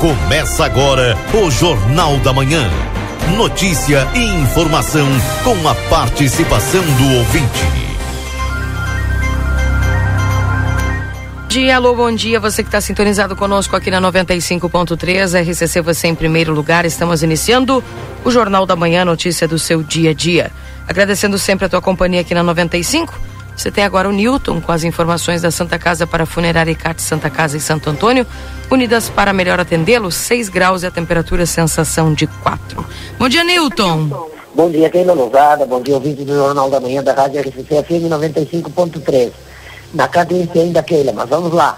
Começa agora o Jornal da Manhã. Notícia e informação com a participação do ouvinte. Alô, bom dia, você que está sintonizado conosco aqui na 95.3, RCC, você em primeiro lugar. Estamos iniciando o Jornal da Manhã, notícia do seu dia a dia. Agradecendo sempre a tua companhia aqui na 95. Você tem agora o Newton com as informações da Santa Casa para Funerária Icate Santa Casa e Santo Antônio, unidas para melhor atendê-lo. 6 graus e a temperatura sensação de 4. Bom dia, Newton. Bom dia, Keila Lousada, bom dia, ouvinte do Jornal da Manhã da Rádio RCC FM 95.3. Na cadência ainda, Keila, mas vamos lá.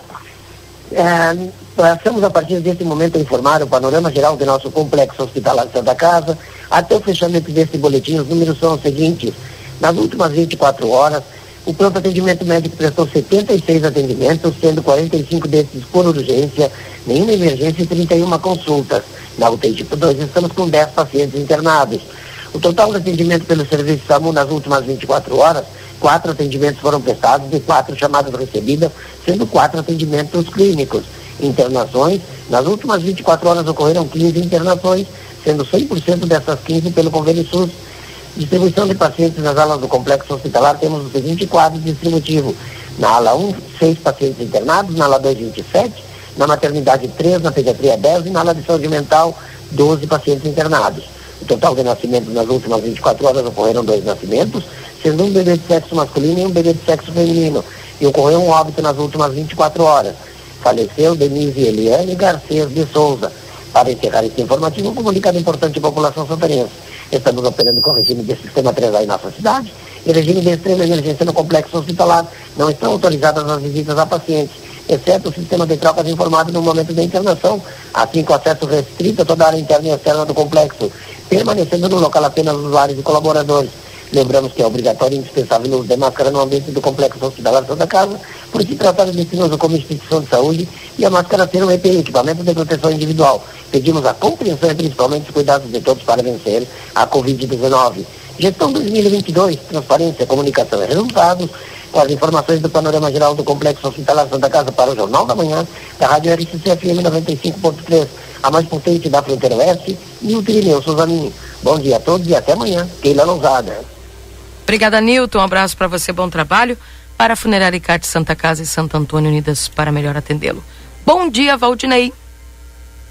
Passamos a partir desse momento a informar o panorama geral do nosso complexo hospitalar Santa Casa. Até o fechamento desse boletim, os números são os seguintes. Nas últimas 24 horas, o pronto atendimento médico prestou 76 atendimentos, sendo 45 desses por urgência, nenhuma emergência e 31 consultas. Na UTI tipo 2, estamos com 10 pacientes internados. O total de atendimento pelo serviço SAMU nas últimas 24 horas, 4 atendimentos foram prestados e 4 chamadas recebidas, sendo 4 atendimentos clínicos. Internações, nas últimas 24 horas ocorreram 15 internações, sendo 100% dessas 15 pelo convênio SUS. Distribuição de pacientes nas alas do complexo hospitalar, temos o seguinte quadro distributivo. Na ala 1, 6 pacientes internados, na ala 2, 27, na maternidade 3, na pediatria 10 e na ala de saúde mental, 12 pacientes internados. O total de nascimentos nas últimas 24 horas ocorreram 2 nascimentos, sendo um bebê de sexo masculino e um bebê de sexo feminino, e ocorreu um óbito nas últimas 24 horas. Faleceu Denise Eliane Garcês de Souza. Para encerrar este informativo, um comunicado importante à população santanense. Estamos operando com o regime de sistema 3A em nossa cidade, e regime de extrema emergência no complexo hospitalar. Não estão autorizadas as visitas a pacientes, exceto o sistema de trocas informado no momento da internação, assim com acesso restrito a toda a área interna e externa do complexo, permanecendo no local apenas usuários e colaboradores. Lembramos que é obrigatório e indispensável o uso de máscara no ambiente do complexo hospitalar Santa Casa, por se tratar de destinoso como instituição de saúde, e a máscara ser um EPI, equipamento de proteção individual. Pedimos a compreensão e principalmente os cuidados de todos para vencer a Covid-19. Gestão 2022, transparência, comunicação e resultados, com as informações do panorama geral do complexo hospitalar Santa Casa para o Jornal da Manhã, da Rádio RCC FM 95.3, a mais potente da Fronteira Oeste, e o Trineu Suzaninho. Bom dia a todos e até amanhã. Keila Lousada. Obrigada, Newton. Um abraço para você, bom trabalho. Para a Funerária Icate Santa Casa e Santo Antônio, unidas para melhor atendê-lo. Bom dia, Valdinei.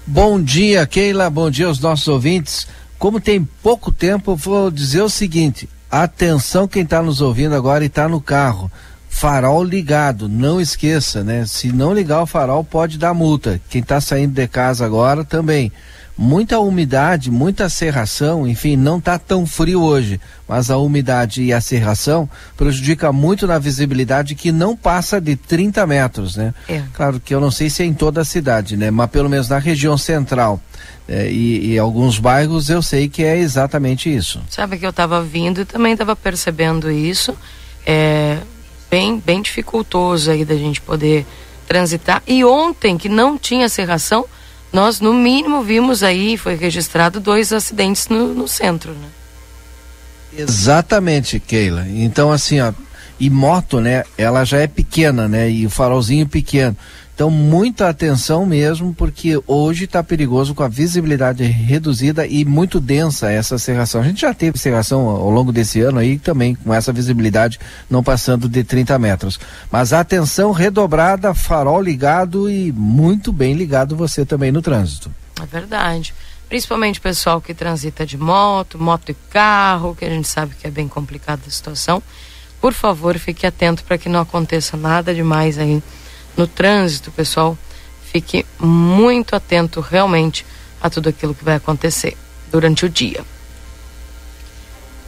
Bom dia, Keila. Bom dia aos nossos ouvintes. Como tem pouco tempo, vou dizer o seguinte. Atenção quem está nos ouvindo agora e está no carro. Farol ligado, não esqueça, né? Se não ligar o farol, pode dar multa. Quem está saindo de casa agora também. Muita umidade, muita serração, enfim, não está tão frio hoje, mas a umidade e a serração prejudica muito na visibilidade, que não passa de 30 metros, né? É. Claro que eu não sei se é em toda a cidade, né? Mas pelo menos na região central e alguns bairros eu sei que é exatamente isso. Sabe que eu estava vindo e também estava percebendo isso, é bem dificultoso aí da gente poder transitar. E ontem, que não tinha serração, nós, no mínimo, vimos aí, foi registrado 2 acidentes no centro, né? Exatamente, Keila. Então, assim, ó, e moto, né, ela já é pequena, né, e o farolzinho pequeno. Então, muita atenção mesmo, porque hoje tá perigoso com a visibilidade reduzida e muito densa essa serração. A gente já teve serração ao longo desse ano aí, também com essa visibilidade não passando de 30 metros. Mas atenção redobrada, farol ligado e muito bem ligado você também no trânsito. É verdade. Principalmente o pessoal que transita de moto e carro, que a gente sabe que é bem complicada a situação. Por favor, fique atento para que não aconteça nada demais aí no trânsito, pessoal. Fique muito atento realmente a tudo aquilo que vai acontecer durante o dia.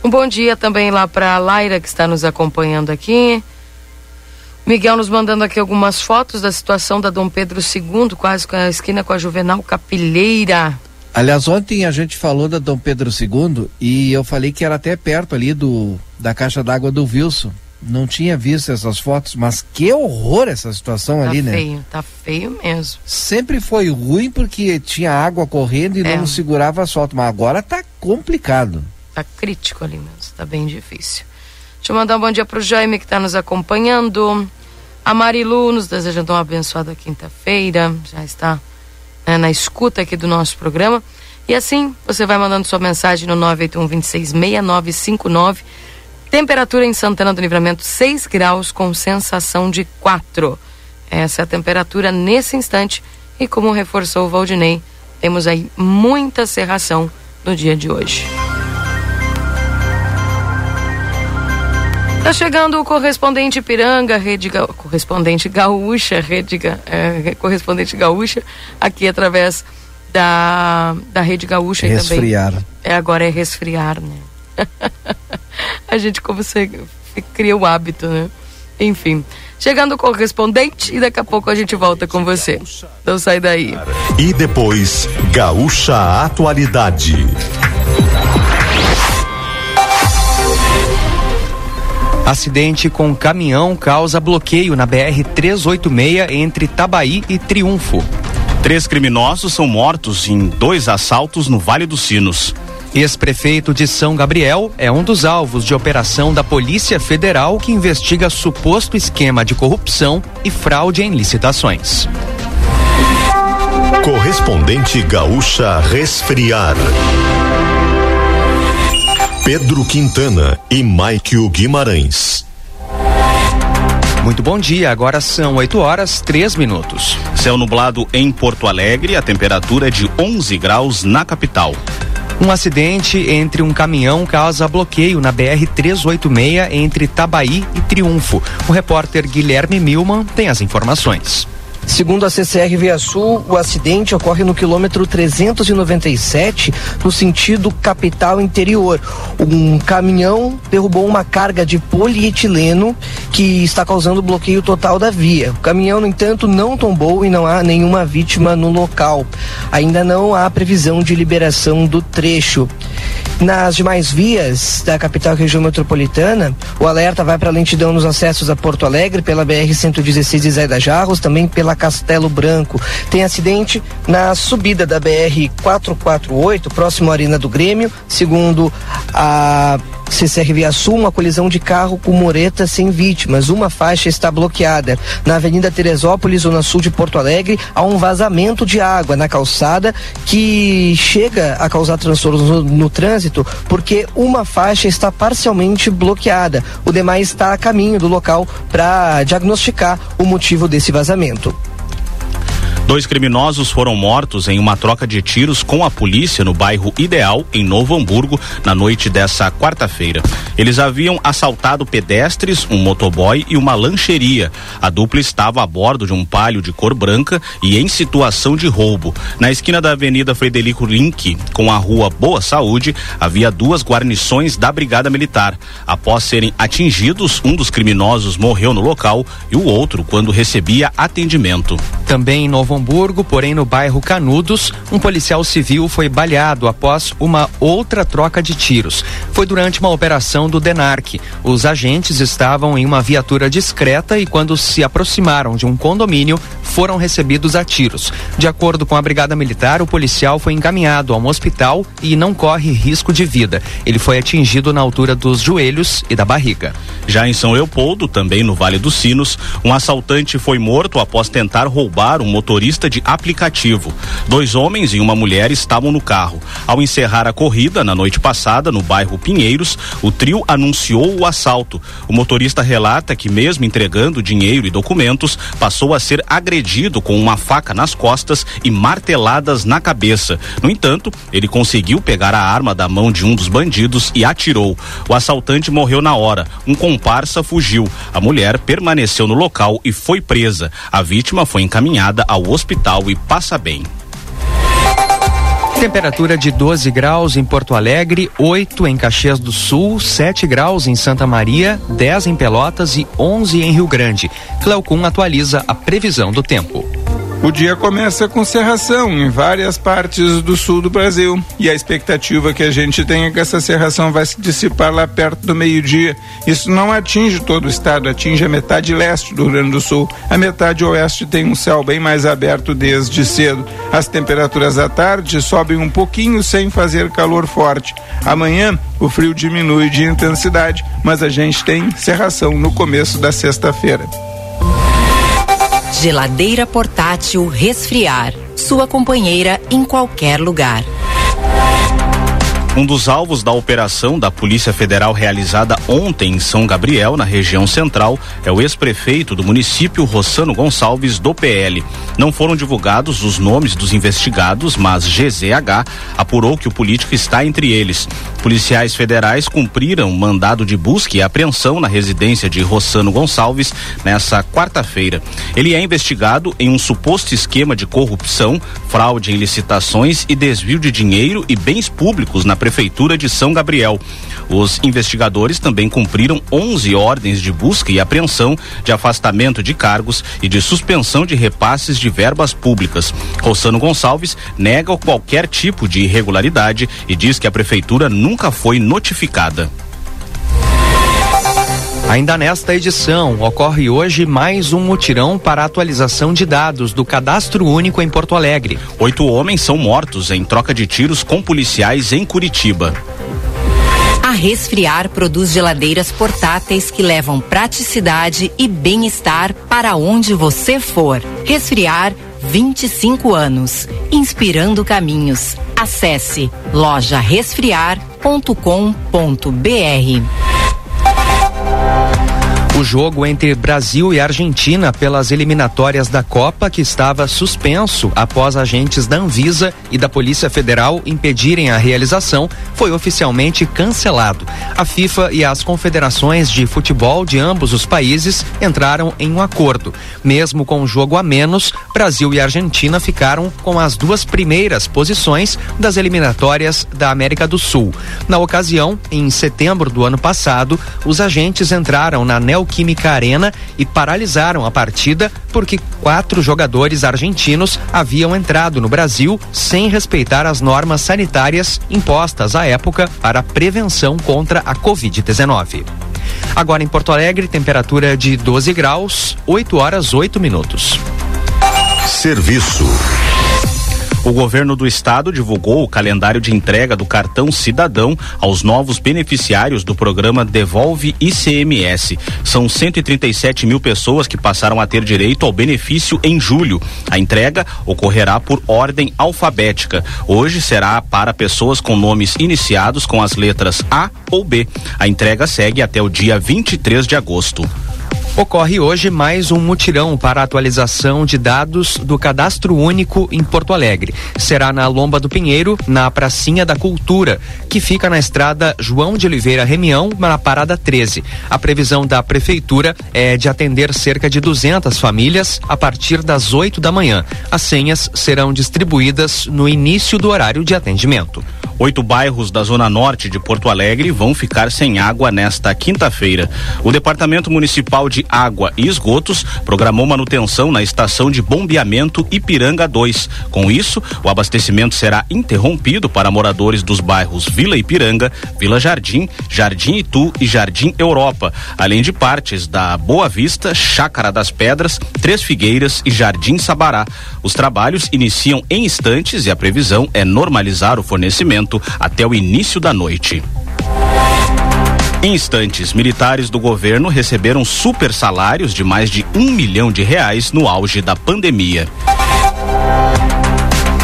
Um bom dia também lá para a Laira, que está nos acompanhando aqui. Miguel nos mandando aqui algumas fotos da situação da Dom Pedro II, quase com a esquina com a Juvenal Capilheira. Aliás, ontem a gente falou da Dom Pedro II e eu falei que era até perto ali da caixa d'água do Wilson. Não tinha visto essas fotos, mas que horror essa situação tá ali, feio, né? Tá feio mesmo. Sempre foi ruim porque tinha água correndo e não segurava asfalto, mas agora tá complicado. Tá crítico ali mesmo, tá bem difícil. Deixa eu mandar um bom dia pro Jaime, que tá nos acompanhando. A Marilu nos desejando uma abençoada quinta-feira, já está na escuta aqui do nosso programa. E assim, você vai mandando sua mensagem no 981266959. Temperatura em Santana do Livramento, 6 graus com sensação de 4. Essa é a temperatura nesse instante. E como reforçou o Valdinei, temos aí muita cerração no dia de hoje. Está chegando o correspondente Ipiranga, correspondente gaúcha, aqui através da Rede Gaúcha. Resfriar. E também, agora é resfriar, né? A gente, como você cria o hábito, né? Enfim, chegando o correspondente e daqui a pouco a gente volta com você. Então sai daí. E depois, Gaúcha Atualidade. Acidente com caminhão causa bloqueio na BR-386 entre Tabaí e Triunfo. 3 criminosos são mortos em 2 assaltos no Vale dos Sinos. Ex-prefeito de São Gabriel é um dos alvos de operação da Polícia Federal que investiga suposto esquema de corrupção e fraude em licitações. Correspondente Gaúcha Resfriar. Pedro Quintana e Maikio Guimarães. Muito bom dia, agora são 8:03. Céu nublado em Porto Alegre, a temperatura é de 11 graus na capital. Um acidente entre um caminhão causa bloqueio na BR-386 entre Tabaí e Triunfo. O repórter Guilherme Milman tem as informações. Segundo a CCR ViaSul, o acidente ocorre no quilômetro 397, no sentido capital interior. Um caminhão derrubou uma carga de polietileno que está causando bloqueio total da via. O caminhão, no entanto, não tombou e não há nenhuma vítima no local. Ainda não há previsão de liberação do trecho. Nas demais vias da capital região metropolitana, o alerta vai para lentidão nos acessos a Porto Alegre, pela BR-116 e Zé da Jarros, também pela Castelo Branco. Tem acidente na subida da BR-448, próximo à Arena do Grêmio, segundo a CCR ViaSul, uma colisão de carro com mureta sem vítimas. Uma faixa está bloqueada. Na Avenida Teresópolis, zona sul de Porto Alegre, há um vazamento de água na calçada que chega a causar transtornos no trânsito, porque uma faixa está parcialmente bloqueada. O demais está a caminho do local para diagnosticar o motivo desse vazamento. 2 criminosos foram mortos em uma troca de tiros com a polícia no bairro Ideal, em Novo Hamburgo, na noite dessa quarta-feira. Eles haviam assaltado pedestres, um motoboy e uma lancheria. A dupla estava a bordo de um Palio de cor branca e em situação de roubo. Na esquina da Avenida Frederico Link, com a rua Boa Saúde, havia 2 guarnições da Brigada Militar. Após serem atingidos, um dos criminosos morreu no local e o outro quando recebia atendimento. Também em Novo Hamburgo, porém no bairro Canudos, um policial civil foi baleado após uma outra troca de tiros. Foi durante uma operação do DENARC. Os agentes estavam em uma viatura discreta e quando se aproximaram de um condomínio, foram recebidos a tiros. De acordo com a Brigada Militar, o policial foi encaminhado a um hospital e não corre risco de vida. Ele foi atingido na altura dos joelhos e da barriga. Já em São Leopoldo, também no Vale dos Sinos, um assaltante foi morto após tentar roubar um motorista de aplicativo. 2 homens e uma mulher estavam no carro. Ao encerrar a corrida, na noite passada, no bairro Pinheiros, o trio anunciou o assalto. O motorista relata que, mesmo entregando dinheiro e documentos, passou a ser agredido com uma faca nas costas e marteladas na cabeça. No entanto, ele conseguiu pegar a arma da mão de um dos bandidos e atirou. O assaltante morreu na hora. Um comparsa fugiu. A mulher permaneceu no local e foi presa. A vítima foi encaminhada ao hospital e passa bem. Temperatura de 12 graus em Porto Alegre, 8 em Caxias do Sul, 7 graus em Santa Maria, 10 em Pelotas e 11 em Rio Grande. Cleocum atualiza a previsão do tempo. O dia começa com cerração em várias partes do sul do Brasil e a expectativa que a gente tem é que essa cerração vai se dissipar lá perto do meio-dia. Isso não atinge todo o estado, atinge a metade leste do Rio Grande do Sul. A metade oeste tem um céu bem mais aberto desde cedo. As temperaturas à tarde sobem um pouquinho sem fazer calor forte. Amanhã o frio diminui de intensidade, mas a gente tem cerração no começo da sexta-feira. Geladeira portátil Resfriar. sua companheira em qualquer lugar. Um dos alvos da operação da Polícia Federal realizada ontem em São Gabriel, na região central, é o ex-prefeito do município, Rossano Gonçalves, do PL. Não foram divulgados os nomes dos investigados, mas GZH apurou que o político está entre eles. Policiais federais cumpriram mandado de busca e apreensão na residência de Rossano Gonçalves nessa quarta-feira. Ele é investigado em um suposto esquema de corrupção, fraude em licitações e desvio de dinheiro e bens públicos na Prefeitura de São Gabriel. Os investigadores também cumpriram 11 ordens de busca e apreensão, de afastamento de cargos e de suspensão de repasses de verbas públicas. Rossano Gonçalves nega qualquer tipo de irregularidade e diz que a prefeitura nunca foi notificada. Ainda nesta edição, ocorre hoje mais um mutirão para atualização de dados do Cadastro Único em Porto Alegre. 8 homens são mortos em troca de tiros com policiais em Curitiba. A Resfriar produz geladeiras portáteis que levam praticidade e bem-estar para onde você for. Resfriar, 25 anos, inspirando caminhos. Acesse lojaresfriar.com.br. O jogo entre Brasil e Argentina pelas eliminatórias da Copa, que estava suspenso após agentes da Anvisa e da Polícia Federal impedirem a realização, foi oficialmente cancelado. A FIFA e as confederações de futebol de ambos os países entraram em um acordo. Mesmo com um jogo a menos, Brasil e Argentina ficaram com as duas primeiras posições das eliminatórias da América do Sul. Na ocasião, em setembro do ano passado, os agentes entraram na Neoquímica Arena e paralisaram a partida porque 4 jogadores argentinos haviam entrado no Brasil sem respeitar as normas sanitárias impostas à época para a prevenção contra a Covid-19. Agora em Porto Alegre, temperatura de 12 graus, 8h08. Serviço. O governo do estado divulgou o calendário de entrega do cartão cidadão aos novos beneficiários do programa Devolve ICMS. São 137 mil pessoas que passaram a ter direito ao benefício em julho. A entrega ocorrerá por ordem alfabética. Hoje será para pessoas com nomes iniciados com as letras A ou B. A entrega segue até o dia 23 de agosto. Ocorre hoje mais um mutirão para a atualização de dados do Cadastro Único em Porto Alegre. Será na Lomba do Pinheiro, na Pracinha da Cultura, que fica na estrada João de Oliveira Remião, na Parada 13. A previsão da Prefeitura é de atender cerca de 200 famílias a partir das 8 da manhã. As senhas serão distribuídas no início do horário de atendimento. 8 bairros da Zona Norte de Porto Alegre vão ficar sem água nesta quinta-feira. O Departamento Municipal de Água e Esgotos programou manutenção na estação de bombeamento Ipiranga 2. Com isso, o abastecimento será interrompido para moradores dos bairros Vila Ipiranga, Vila Jardim, Jardim Itu e Jardim Europa, além de partes da Boa Vista, Chácara das Pedras, Três Figueiras e Jardim Sabará. Os trabalhos iniciam em instantes e a previsão é normalizar o fornecimento até o início da noite. Em instantes, militares do governo receberam super salários de mais de R$1 milhão no auge da pandemia.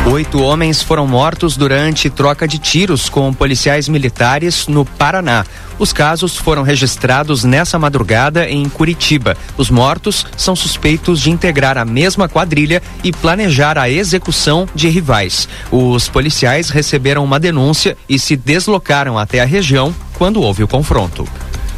8 homens foram mortos durante troca de tiros com policiais militares no Paraná. Os casos foram registrados nessa madrugada em Curitiba. Os mortos são suspeitos de integrar a mesma quadrilha e planejar a execução de rivais. Os policiais receberam uma denúncia e se deslocaram até a região quando houve o confronto.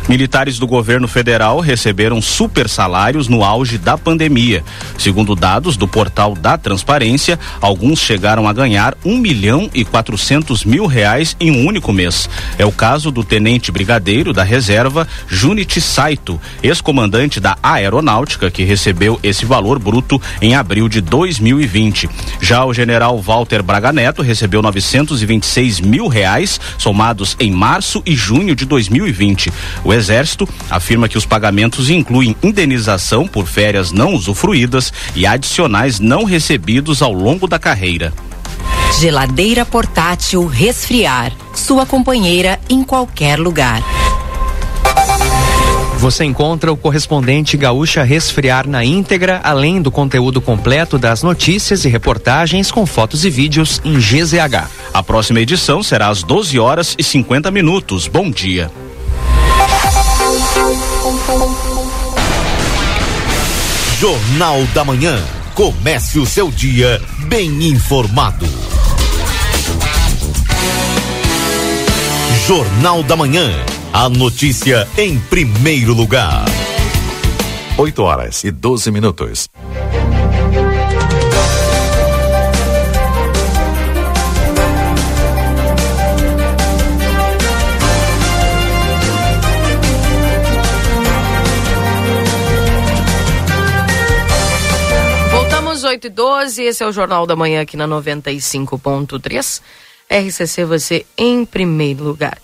Militares do governo federal receberam super salários no auge da pandemia. Segundo dados do portal da Transparência, alguns chegaram a ganhar R$1.400.000 em um único mês. É o caso do tenente brigadeiro da reserva, Junichi Saito, ex-comandante da Aeronáutica, que recebeu esse valor bruto em abril de 2020. Já o general Walter Braga Neto recebeu R$926.000, somados em março e junho de 2020. O Exército afirma que os pagamentos incluem indenização por férias não usufruídas e adicionais não recebidos ao longo da carreira. Geladeira portátil Resfriar, sua companheira em qualquer lugar. Você encontra o Correspondente Gaúcha Resfriar na íntegra, além do conteúdo completo das notícias e reportagens com fotos e vídeos em GZH. A próxima edição será às 12h50. Bom dia. Jornal da Manhã. Comece o seu dia bem informado. Jornal da Manhã. A notícia em primeiro lugar. 8h12. Voltamos 8h12, esse é o Jornal da Manhã aqui na 95.3. RCC, você em primeiro lugar.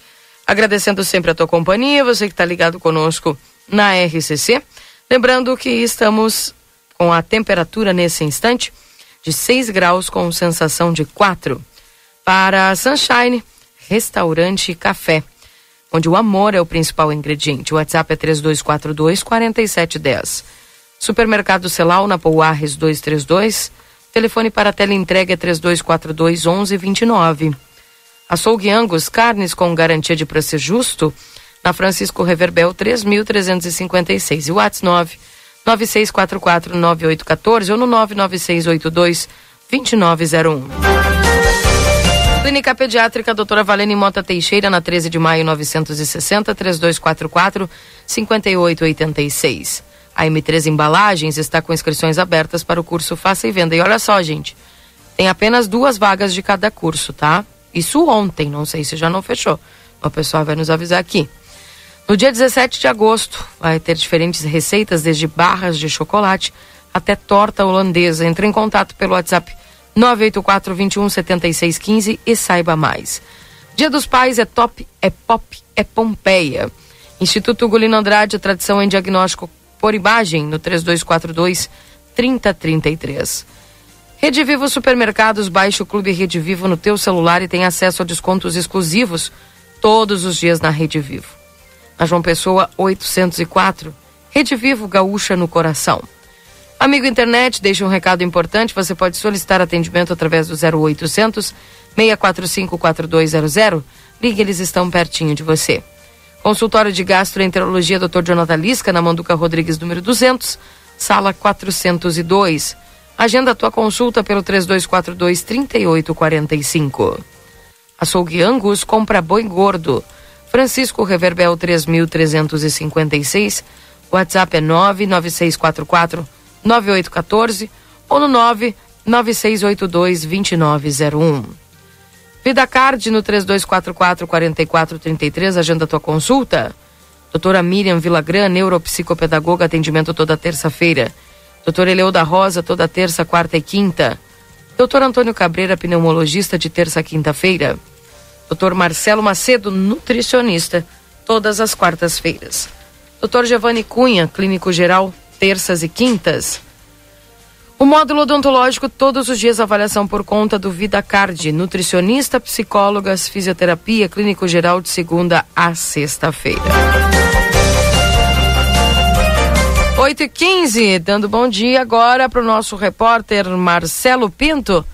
Agradecendo sempre a tua companhia, você que está ligado conosco na RCC. Lembrando que estamos com a temperatura nesse instante de 6 graus com sensação de 4. Para Sunshine, restaurante e café, onde o amor é o principal ingrediente. O WhatsApp é 3242-4710. Supermercado Celal, na Pouarres 232. Telefone para teleentrega é 3242-1129. Açougue Angus, carnes com garantia de preço justo, na Francisco Reverbel 3.356. E o WhatsApp 996449814 ou no 996822901. Clínica Pediátrica Doutora Valene Mota Teixeira, na 13 de maio 960, 3244-5886. A M3 Embalagens está com inscrições abertas para o curso Faça e Venda. E olha só, gente, tem apenas 2 vagas de cada curso, tá? Isso ontem, não sei se já não fechou. O pessoal vai nos avisar aqui. No dia 17 de agosto, vai ter diferentes receitas, desde barras de chocolate até torta holandesa. Entre em contato pelo WhatsApp 984-21-7615 e saiba mais. Dia dos Pais é top, é pop, é Pompeia. Instituto Ugolino Andrade, tradição em diagnóstico por imagem, no 3242-3033. Rede Vivo Supermercados, baixe o Clube Rede Vivo no teu celular e tem acesso a descontos exclusivos todos os dias na Rede Vivo. Na João Pessoa 804, Rede Vivo gaúcha no coração. Amigo internet, deixa um recado importante, você pode solicitar atendimento através do 0800 645 4200, ligue, eles estão pertinho de você. Consultório de Gastroenterologia Dr. Jonathan Lisca, na Manduca Rodrigues, número 200, sala 402. Agenda a tua consulta pelo 3242-3845. Açougue Angus, compra boi gordo. Francisco Reverbel 3.356. WhatsApp é 99644-9814 ou no 99682-2901. Vida Card no 3244-4433. Agenda a tua consulta. Doutora Miriam Villagrã, neuropsicopedagoga, atendimento toda terça-feira. Doutor Eleu da Rosa, toda terça, quarta e quinta. Doutor Antônio Cabreira, pneumologista, de terça a quinta-feira. Doutor Marcelo Macedo, nutricionista, todas as quartas-feiras. Doutor Giovanni Cunha, clínico geral, terças e quintas. O módulo odontológico, todos os dias, avaliação por conta do Vida Card. Nutricionista, psicólogas, fisioterapia, clínico geral, de segunda a sexta-feira. 8h15, dando bom dia agora para o nosso repórter Marcelo Pinto,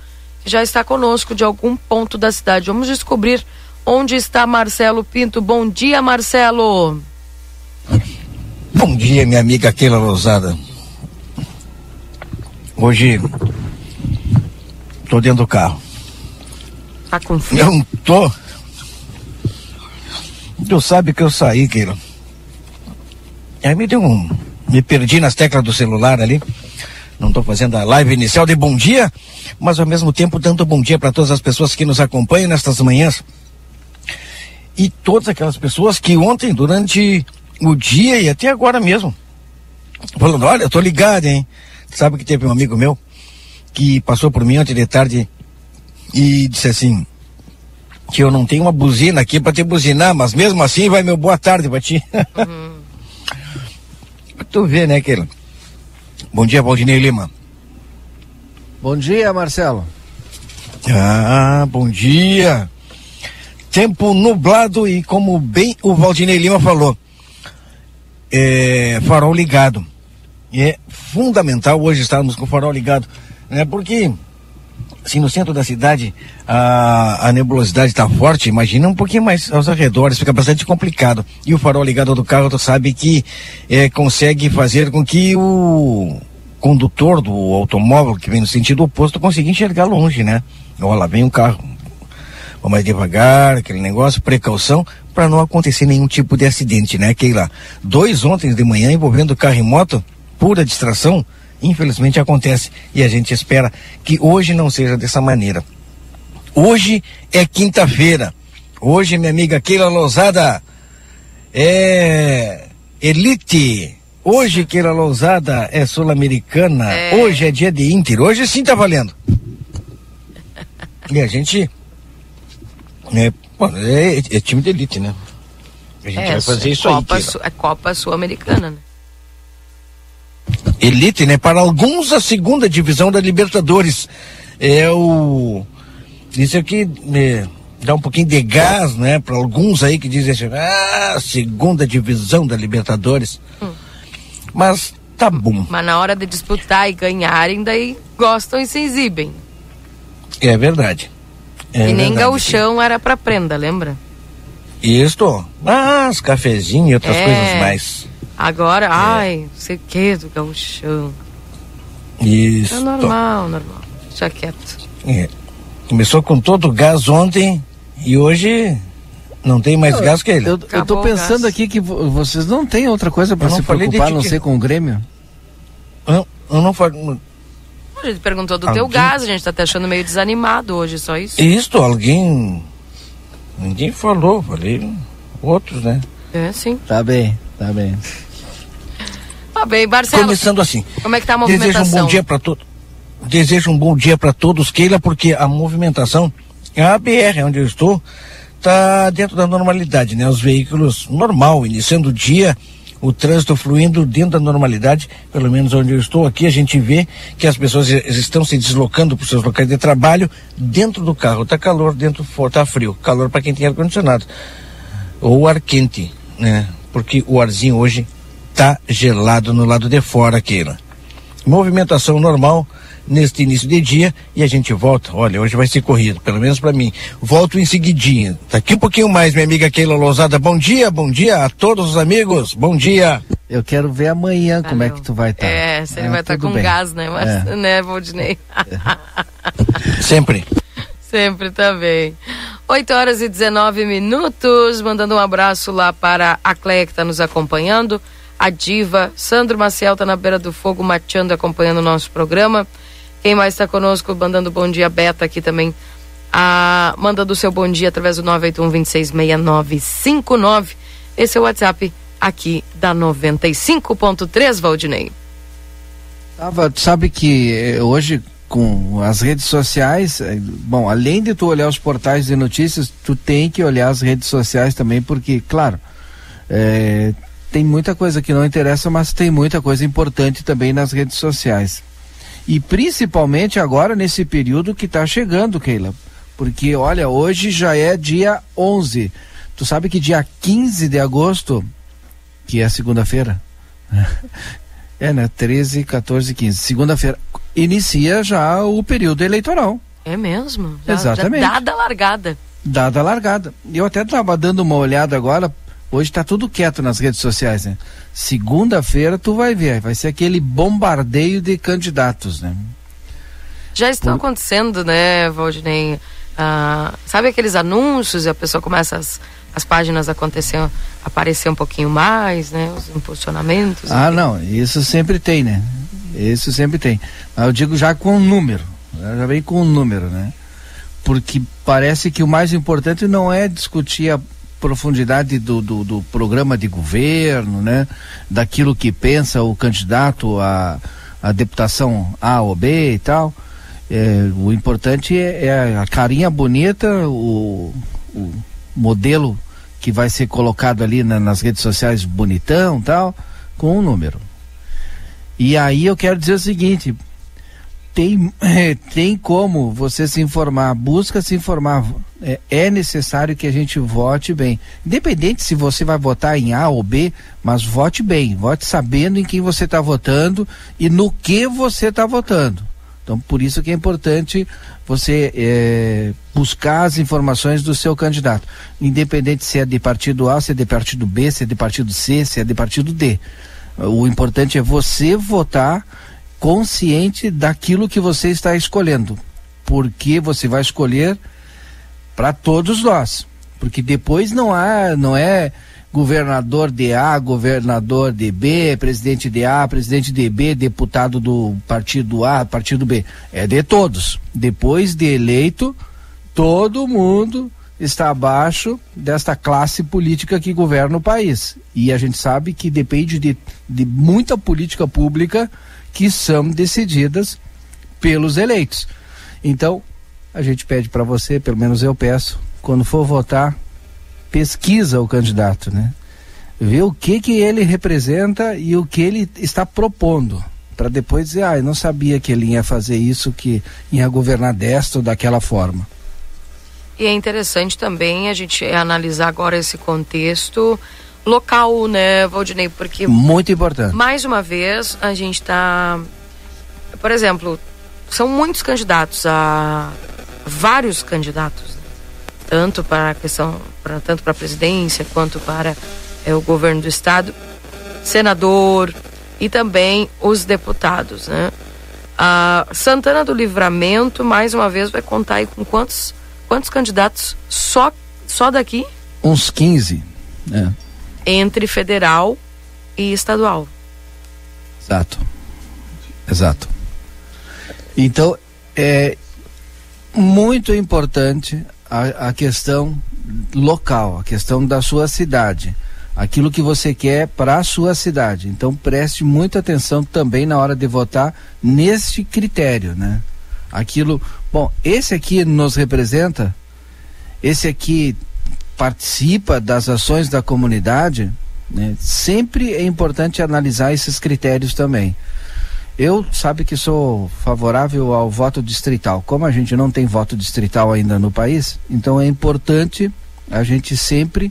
que já está conosco de algum ponto da cidade. Vamos descobrir onde está Marcelo Pinto. Bom dia, Marcelo. Bom dia, minha amiga Keila Lousada. Hoje tô dentro do carro. Tá com frio? Não tô. Tu sabe que eu saí, Keila. Aí me deu Me perdi nas teclas do celular ali. Não estou fazendo a live inicial de bom dia, mas ao mesmo tempo dando bom dia para todas as pessoas que nos acompanham nestas manhãs. E todas aquelas pessoas que ontem, durante o dia e até agora mesmo, falando, olha, eu tô ligado, hein? Sabe que teve um amigo meu que passou por mim ontem de tarde e disse assim, que eu não tenho uma buzina aqui para te buzinar, mas mesmo assim vai meu boa tarde para ti. Tu vê, né, Keila? Bom dia, Valdinei Lima. Bom dia, Marcelo. Ah, bom dia. Tempo nublado e como bem o Valdinei Lima falou, farol ligado. E é fundamental hoje estarmos com o farol ligado, né? Porque se no centro da cidade a nebulosidade está forte, imagina um pouquinho mais aos arredores, fica bastante complicado. E o farol ligado do carro, tu sabe que consegue fazer com que o condutor do automóvel que vem no sentido oposto consiga enxergar longe, né? Olha lá, vem um carro, vou mais devagar, aquele negócio, precaução, para não acontecer nenhum tipo de acidente, né? Que lá, 2 ontem de manhã envolvendo carro e moto, pura distração, infelizmente acontece, e a gente espera que hoje não seja dessa maneira. Hoje é quinta-feira, hoje minha amiga Keila Lousada é elite, hoje Keila Lousada é sul-americana, hoje é dia de Inter, hoje sim tá valendo. E a gente é time de elite, né? A gente vai fazer isso aí. É Copa Sul-Americana, né? Elite, né? Para alguns a segunda divisão da Libertadores. Isso aqui dá um pouquinho de gás, né? Para alguns aí que dizem assim, segunda divisão da Libertadores. Mas tá bom. Mas na hora de disputar e ganharem, daí gostam e se exibem. É verdade. E nem gauchão era pra prenda, lembra? Isto. As cafezinhos e outras coisas mais. Agora, não sei o que do gauchão. Isso. É normal. Deixa quieto. É. Começou com todo o gás ontem e hoje não tem mais gás que ele. Eu tô pensando aqui que vocês não têm outra coisa pra se preocupar, não sei, com o Grêmio. Eu não falo... A gente perguntou do teu gás, a gente tá te achando meio desanimado hoje, só isso. Isso, ninguém falou, falei outros, né? Sim. Tá bem. Tá bem, Barcelos. Começando assim. Como é que tá a movimentação? Desejo um bom dia para todos, Keila, porque a movimentação, a BR, onde eu estou, tá dentro da normalidade, né? Os veículos, normal, iniciando o dia, o trânsito fluindo dentro da normalidade, pelo menos onde eu estou aqui, a gente vê que as pessoas estão se deslocando para os seus locais de trabalho, dentro do carro está calor, dentro está frio, calor para quem tem ar-condicionado, ou ar quente, né? Porque o arzinho hoje está gelado no lado de fora, Keila. Movimentação normal neste início de dia e a gente volta, olha, hoje vai ser corrido, pelo menos para mim, volto em seguidinho, daqui um pouquinho mais, minha amiga Keila Lousada. Bom dia a todos os amigos, bom dia. Eu quero ver amanhã como é que tu vai estar. Se ele vai estar com bem. Gás, né, mas, né, Valdinei? Sempre também. 8:19, mandando um abraço lá para a Cleia que está nos acompanhando, a Diva, Sandro Maciel está na beira do fogo, mateando, acompanhando o nosso programa. Quem mais está conosco, mandando bom dia, Beta aqui também, mandando o seu bom dia através do 981266959. Esse é o WhatsApp aqui da 95.3, Valdinei. Sabe que hoje com as redes sociais, bom, além de tu olhar os portais de notícias, tu tem que olhar as redes sociais também, porque, claro, tem muita coisa que não interessa, mas tem muita coisa importante também nas redes sociais. E principalmente agora nesse período que está chegando, Keila. Porque, olha, hoje já é dia 11. Tu sabe que dia 15 de agosto, que é segunda-feira, né? 13, 14, 15. Segunda-feira. Inicia já o período eleitoral. É mesmo? Exatamente. Já dada a largada. Eu até estava dando uma olhada agora. Hoje está tudo quieto nas redes sociais, né? Segunda-feira tu vai ver, vai ser aquele bombardeio de candidatos, né? Já estão acontecendo, né, Valdinei? Sabe aqueles anúncios e a pessoa começa as páginas aparecer um pouquinho mais, né? Os impulsionamentos. Não, isso sempre tem, né? Isso sempre tem. Mas eu digo já com um número, já vem com um número, né? Porque parece que o mais importante não é discutir a profundidade do programa de governo, né? Daquilo que pensa o candidato à deputação A ou B e tal. O importante é a carinha bonita, o modelo que vai ser colocado ali nas redes sociais, bonitão e tal, com um número. E aí eu quero dizer o seguinte, Tem como você se informar, busca se informar. É necessário que a gente vote bem. Independente se você vai votar em A ou B, mas vote bem, vote sabendo em quem você está votando e no que você está votando. Então, por isso que é importante você buscar as informações do seu candidato, independente se é de partido A, se é de partido B, se é de partido C, se é de partido D. O importante é você votar consciente daquilo que você está escolhendo, porque você vai escolher para todos nós, porque depois não é governador de A, governador de B, presidente de A, presidente de B, deputado do partido A, partido B, é de todos. Depois de eleito, todo mundo está abaixo desta classe política que governa o país, e a gente sabe que depende de muita política pública que são decididas pelos eleitos. Então, a gente pede para você, pelo menos eu peço, quando for votar, pesquisa o candidato, né? Vê o que ele representa e o que ele está propondo, para depois dizer, eu não sabia que ele ia fazer isso, que ia governar desta ou daquela forma. E é interessante também a gente analisar agora esse contexto local, né, Valdinei? Porque muito importante. Mais uma vez, a gente está, por exemplo, são muitos candidatos, vários candidatos, né? Tanto para a questão, tanto para a presidência quanto para o governo do estado, senador e também os deputados, né? Santana do Livramento, mais uma vez, vai contar aí com quantos candidatos só daqui? Uns 15, né? Entre federal e estadual. Exato. Então, é muito importante a questão local, a questão da sua cidade, aquilo que você quer para a sua cidade. Então, preste muita atenção também na hora de votar neste critério, né? Aquilo, esse aqui nos representa, esse aqui participa das ações da comunidade, né? Sempre é importante analisar esses critérios também. Eu sabe que sou favorável ao voto distrital. Como a gente não tem voto distrital ainda no país, então é importante a gente sempre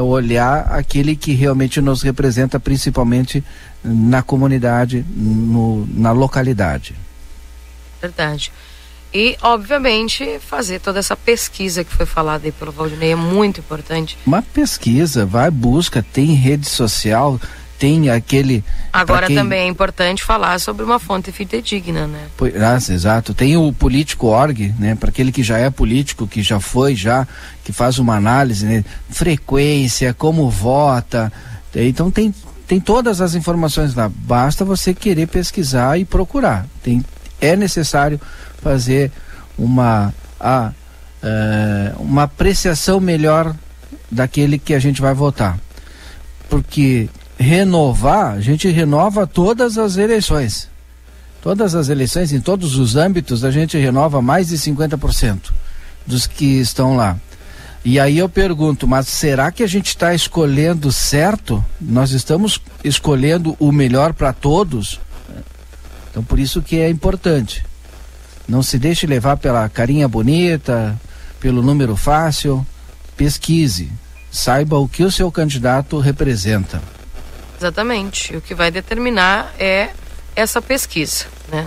olhar aquele que realmente nos representa, principalmente na comunidade, na localidade. Verdade. E, obviamente, fazer toda essa pesquisa que foi falada aí pelo Valdinei é muito importante. Uma pesquisa, busca, tem rede social, tem aquele... Agora também é importante falar sobre uma fonte fidedigna, né? Exato. Tem o Político.org, né? Para aquele que já é político, que já foi, que faz uma análise, né? Frequência, como vota. Então tem todas as informações lá. Basta você querer pesquisar e procurar. É necessário fazer uma apreciação melhor daquele que a gente vai votar, porque a gente renova todas as eleições, em todos os âmbitos a gente renova mais de 50% dos que estão lá. E aí eu pergunto, mas será que a gente está escolhendo certo? Nós estamos escolhendo o melhor para todos? Então, por isso que é importante. Não se deixe levar pela carinha bonita, pelo número fácil. Pesquise. Saiba o que o seu candidato representa. Exatamente. O que vai determinar é essa pesquisa, né,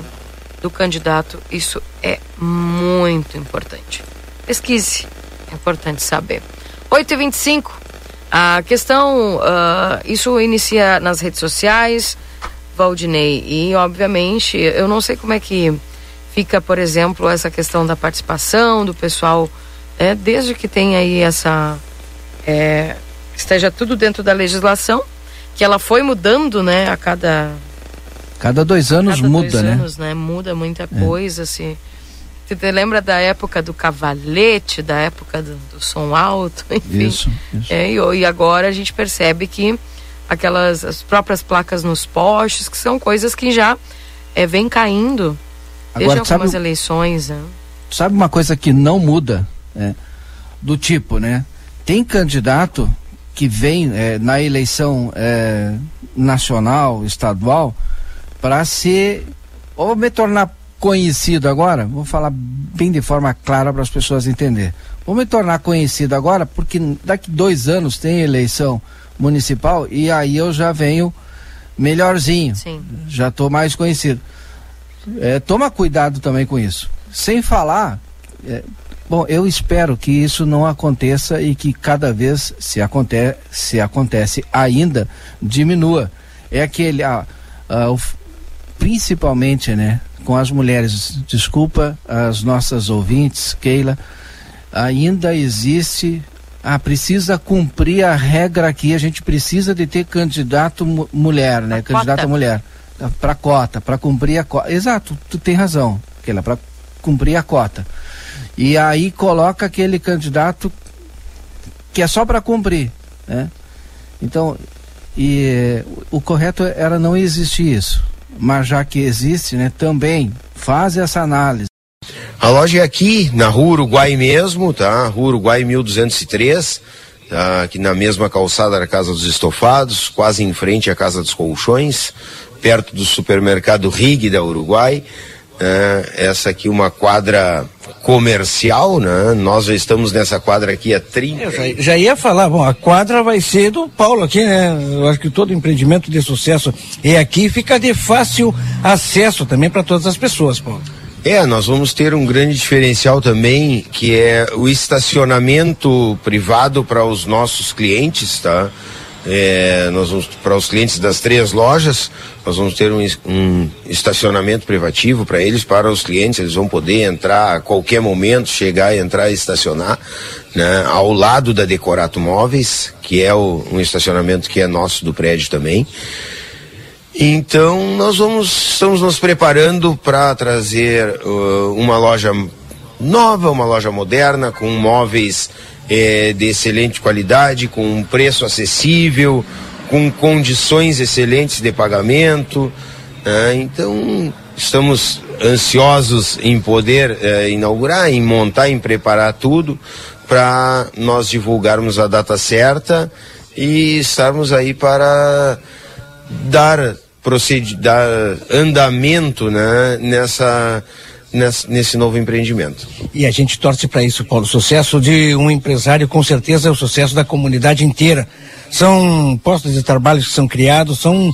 do candidato. Isso é muito importante. Pesquise. É importante saber. 8h25. A questão... isso inicia nas redes sociais... Valdinei, e obviamente eu não sei como é que fica, por exemplo, essa questão da participação do pessoal, desde que tem aí esteja tudo dentro da legislação, que ela foi mudando, né, a cada 2 anos muda, né? Muda muita coisa, assim. Você lembra da época do cavalete, da época do som alto, enfim. Isso. E agora a gente percebe que as próprias placas nos postes, que são coisas que já vem caindo desde algumas eleições, né? Sabe uma coisa que não muda, do tipo, né? Tem candidato que vem na eleição nacional, estadual, para me tornar conhecido agora, vou falar bem de forma clara para as pessoas entenderem. Vou me tornar conhecido agora porque daqui 2 anos tem eleição municipal e aí eu já venho melhorzinho. Sim. Já estou mais conhecido. Toma cuidado também com isso. Sem falar, bom, eu espero que isso não aconteça e que cada vez, se acontece ainda, diminua. É aquele, principalmente, né, com as mulheres, desculpa as nossas ouvintes, Keila, ainda existe, precisa cumprir a regra aqui, a gente precisa de ter candidato mulher, né, candidata mulher, para cota, para cumprir a cota. Exato, tu tem razão, Keila, para cumprir a cota. E aí coloca aquele candidato que é só para cumprir, né? Então, o correto era não existir isso, mas já que existe, né, também faz essa análise. A loja é aqui na Rua Uruguai mesmo, tá? Rua Uruguai 1203, tá? Aqui na mesma calçada da Casa dos Estofados, quase em frente à Casa dos Colchões, perto do supermercado Rig da Uruguai. Essa aqui uma quadra comercial, né? Nós já estamos nessa quadra aqui há 30... Já ia falar, bom, a quadra vai ser do Paulo aqui, né? Eu acho que todo empreendimento de sucesso é aqui, fica de fácil acesso também para todas as pessoas, Paulo. Nós vamos ter um grande diferencial também, que é o estacionamento privado para os nossos clientes, tá? Nós vamos, para os clientes das 3 lojas, nós vamos ter um estacionamento privativo para eles, para os clientes, eles vão poder entrar a qualquer momento, chegar, entrar e estacionar, né, ao lado da Decorato Móveis, que é um estacionamento que é nosso do prédio também. Então nós estamos nos preparando para trazer uma loja nova, uma loja moderna, com móveis de excelente qualidade, com um preço acessível, com condições excelentes de pagamento, né? Então estamos ansiosos em poder inaugurar, em montar, em preparar tudo para nós divulgarmos a data certa e estarmos aí para dar andamento, né, nesse novo empreendimento. E a gente torce para isso, Paulo. O sucesso de um empresário, com certeza, é o sucesso da comunidade inteira. São postos de trabalho que são criados, são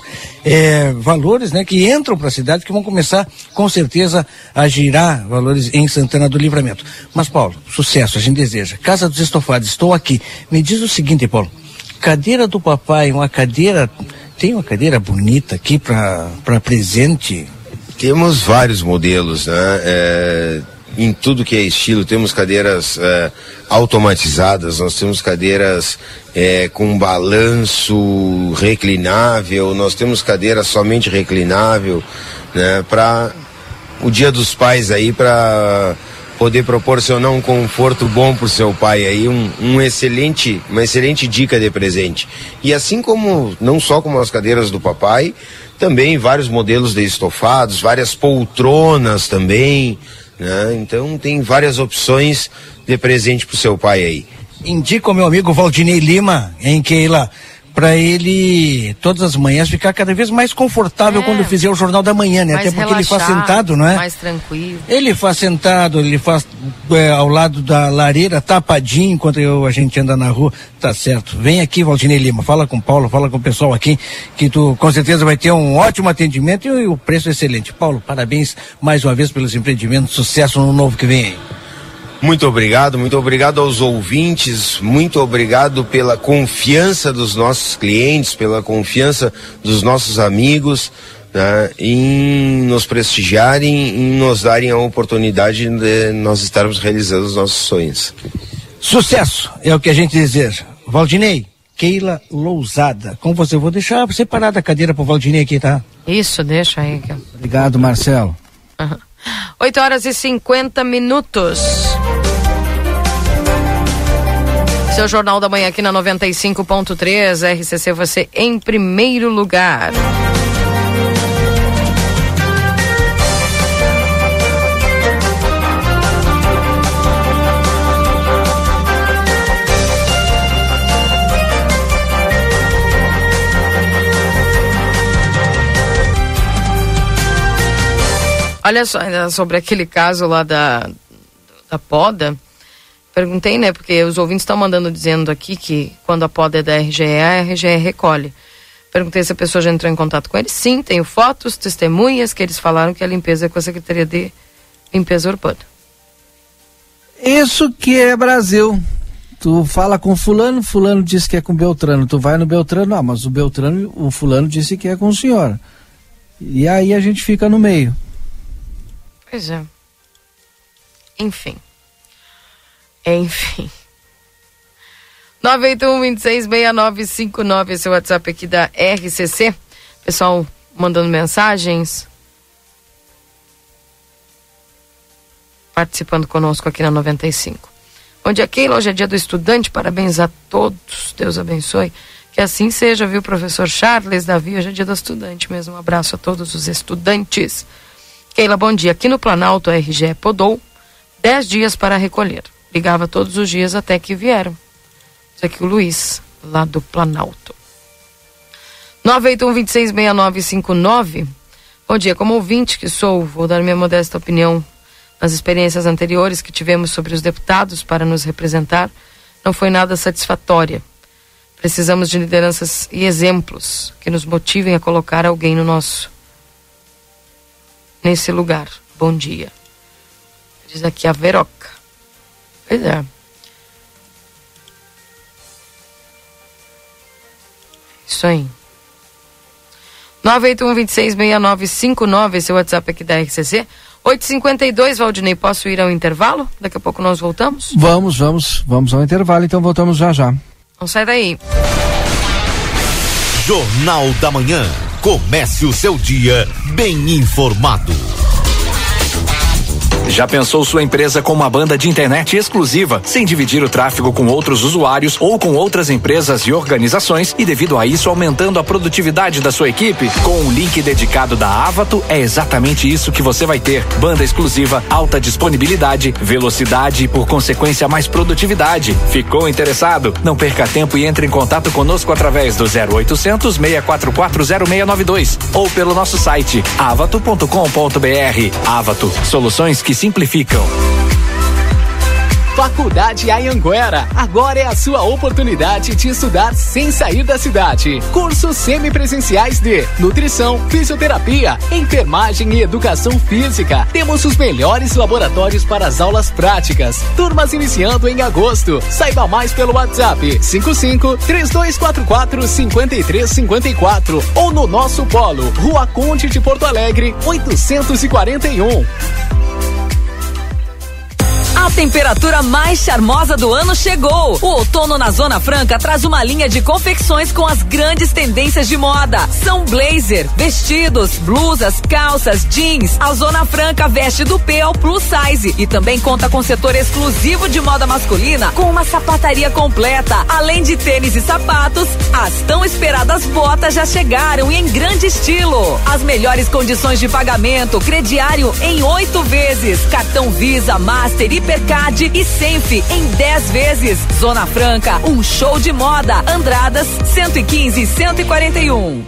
valores, né, que entram para a cidade, que vão começar, com certeza, a girar valores em Santana do Livramento. Mas, Paulo, sucesso, a gente deseja. Casa dos Estofados, estou aqui. Me diz o seguinte, Paulo, cadeira do papai, tem uma cadeira bonita aqui para presente. Temos vários modelos, né? Em tudo que é estilo, temos cadeiras automatizadas, nós temos cadeiras com balanço reclinável, nós temos cadeiras somente reclinável, né? Para o Dia dos Pais aí, para poder proporcionar um conforto bom para o seu pai aí, uma excelente dica de presente. E assim como, não só como as cadeiras do papai, também vários modelos de estofados, várias poltronas também, né? Então tem várias opções de presente para o seu pai aí. Indico ao meu amigo Valdinei Lima, em Keila, para ele todas as manhãs ficar cada vez mais confortável quando fizer o Jornal da Manhã, né? Até porque relaxado, ele faz sentado, não é? Mais tranquilo. Ele faz sentado, ele faz ao lado da lareira, tapadinho, enquanto a gente anda na rua. Tá certo. Vem aqui, Valdinei Lima, fala com o Paulo, fala com o pessoal aqui, que tu com certeza vai ter um ótimo atendimento e o preço é excelente. Paulo, parabéns mais uma vez pelos empreendimentos, sucesso no novo que vem aí. Muito obrigado aos ouvintes, muito obrigado pela confiança dos nossos clientes, pela confiança dos nossos amigos, né, em nos prestigiarem, em nos darem a oportunidade de nós estarmos realizando os nossos sonhos. Sucesso é o que a gente deseja. Valdinei, Keila Lousada, como você, vou deixar separada a cadeira pro Valdinei aqui, tá? Isso, deixa aí. Obrigado, Marcelo. 8:50. Seu Jornal da Manhã aqui na 95.3, RCC, você em primeiro lugar. Olha só, ainda sobre aquele caso lá da poda, perguntei, né, porque os ouvintes estão mandando dizendo aqui que quando a poda é da RGE, a RGE recolhe. Perguntei se a pessoa já entrou em contato com ele. Sim, tenho fotos, testemunhas que eles falaram que a limpeza é com a Secretaria de Limpeza Urbana. Isso que é Brasil. Tu fala com fulano, fulano disse que é com Beltrano. Tu vai no Beltrano, ah, mas o Beltrano, o fulano disse que é com o senhor. E aí a gente fica no meio. Pois é. Enfim. 981-26-6959, esse é o WhatsApp aqui da RCC. Pessoal mandando mensagens. Participando conosco aqui na 95. Bom dia, Keila. Hoje é dia do estudante. Parabéns a todos. Deus abençoe. Que assim seja, viu, professor Charles Davi. Hoje é dia do estudante mesmo. Um abraço a todos os estudantes. Keila, bom dia. Aqui no Planalto, a RGE podou 10 dias para recolher. Ligava todos os dias até que vieram. Isso aqui o Luiz, lá do Planalto. 981-26-6959. Bom dia, como ouvinte que sou, vou dar minha modesta opinião. Nas experiências anteriores que tivemos sobre os deputados para nos representar, não foi nada satisfatória. Precisamos de lideranças e exemplos que nos motivem a colocar alguém nesse lugar. Bom dia. Diz aqui a Veroca. Pois é. Isso aí. 981-26-6959, esse é o WhatsApp aqui da RCC. 8h52, Valdinei, posso ir ao intervalo? Daqui a pouco nós voltamos? Vamos ao intervalo, então voltamos já. Não sai daí. Jornal da Manhã, comece o seu dia bem informado. Já pensou sua empresa com uma banda de internet exclusiva, sem dividir o tráfego com outros usuários ou com outras empresas e organizações e devido a isso aumentando a produtividade da sua equipe? Com o link dedicado da Avato é exatamente isso que você vai ter. Banda exclusiva, alta disponibilidade, velocidade e por consequência mais produtividade. Ficou interessado? Não perca tempo e entre em contato conosco através do 0800 644 0692 ou pelo nosso site avato.com.br. Avato, soluções que simplificam. Faculdade Ayanguera, agora é a sua oportunidade de estudar sem sair da cidade. Cursos semipresenciais de nutrição, fisioterapia, enfermagem e educação física. Temos os melhores laboratórios para as aulas práticas. Turmas iniciando em agosto. Saiba mais pelo WhatsApp 55-3244-5354 ou no nosso polo, Rua Conde de Porto Alegre, 841. A temperatura mais charmosa do ano chegou. O outono na Zona Franca traz uma linha de confecções com as grandes tendências de moda. São blazer, vestidos, blusas, calças, jeans. A Zona Franca veste do P ao plus size e também conta com setor exclusivo de moda masculina com uma sapataria completa. Além de tênis e sapatos, as tão esperadas botas já chegaram e em grande estilo. As melhores condições de pagamento, crediário em 8 vezes, cartão Visa, Master e Hipercard e Senfe em 10 vezes. Zona Franca, um show de moda. Andradas, 115 e 141.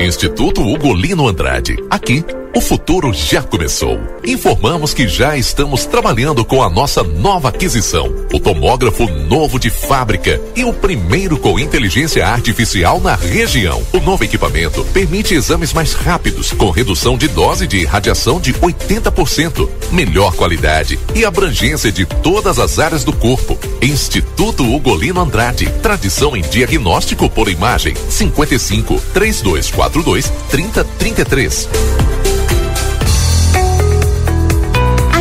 Instituto Ugolino Andrade. Aqui, o futuro já começou. Informamos que já estamos trabalhando com a nossa nova aquisição, o tomógrafo novo de fábrica e o primeiro com inteligência artificial na região. O novo equipamento permite exames mais rápidos, com redução de dose de radiação de 80%, melhor qualidade e abrangência de todas as áreas do corpo. Instituto Ugolino Andrade, tradição em diagnóstico por imagem. 55-3242-3033.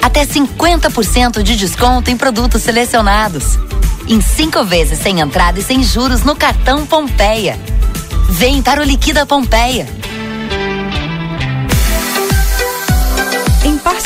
Até 50% de desconto em produtos selecionados. Em 5 vezes sem entrada e sem juros no cartão Pompeia. Vem para o Liquida Pompeia.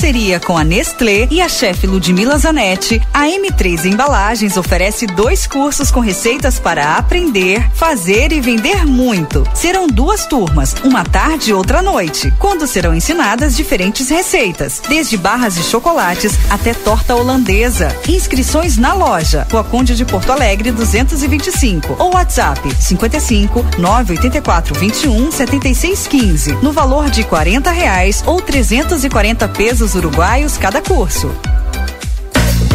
parceria com a Nestlé e a chefe Ludmila Zanetti, a M3 Embalagens oferece 2 cursos com receitas para aprender, fazer e vender muito. Serão 2 turmas, uma tarde e outra noite, quando serão ensinadas diferentes receitas, desde barras de chocolates até torta holandesa. Inscrições na loja, Rua Conde de Porto Alegre 225 ou WhatsApp 55 984 21 7615, no valor de R$40 ou 340 pesos uruguaios cada curso.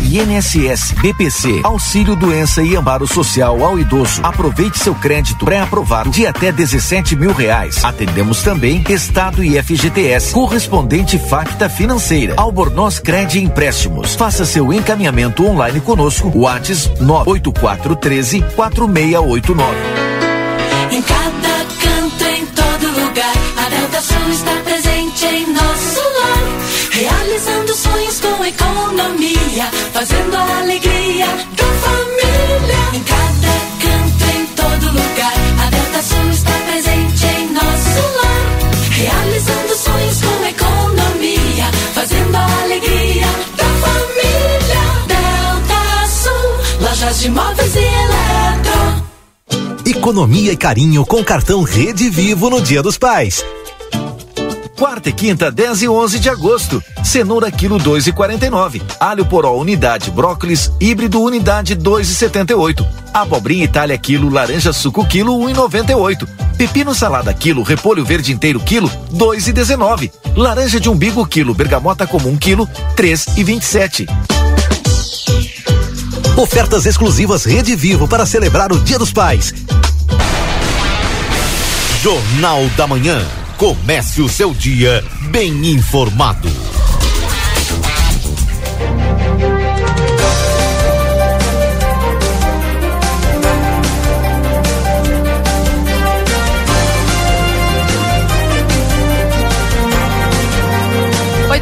INSS, BPC, Auxílio Doença e Amparo Social ao Idoso. Aproveite seu crédito pré-aprovado de até R$17 mil. Atendemos também Estado e FGTS, correspondente Facta Financeira. Albornoz Crédito e Empréstimos. Faça seu encaminhamento online conosco. WhatsApp 98413 4689. Em cada canto, em todo lugar, a Delta Sul está presente em nosso lar, realizando sonhos com economia, fazendo a alegria da família. Em cada canto, em todo lugar, a Delta Sul está presente em nosso lar, realizando sonhos com economia, fazendo a alegria da família. Delta Sul, lojas de móveis e eletro. Economia e carinho com cartão Rede Vivo no Dia dos Pais. Quarta e quinta, 10 e 11 de agosto. Cenoura quilo 2,49. Alho poró unidade, brócolis híbrido unidade 2,78. Abobrinha Itália quilo, laranja suco quilo 1,98. Pepino salada quilo, repolho verde inteiro quilo 2,19. Laranja de umbigo quilo, bergamota comum quilo 3,27. Ofertas exclusivas Rede Vivo para celebrar o Dia dos Pais. Jornal da Manhã. Comece o seu dia bem informado.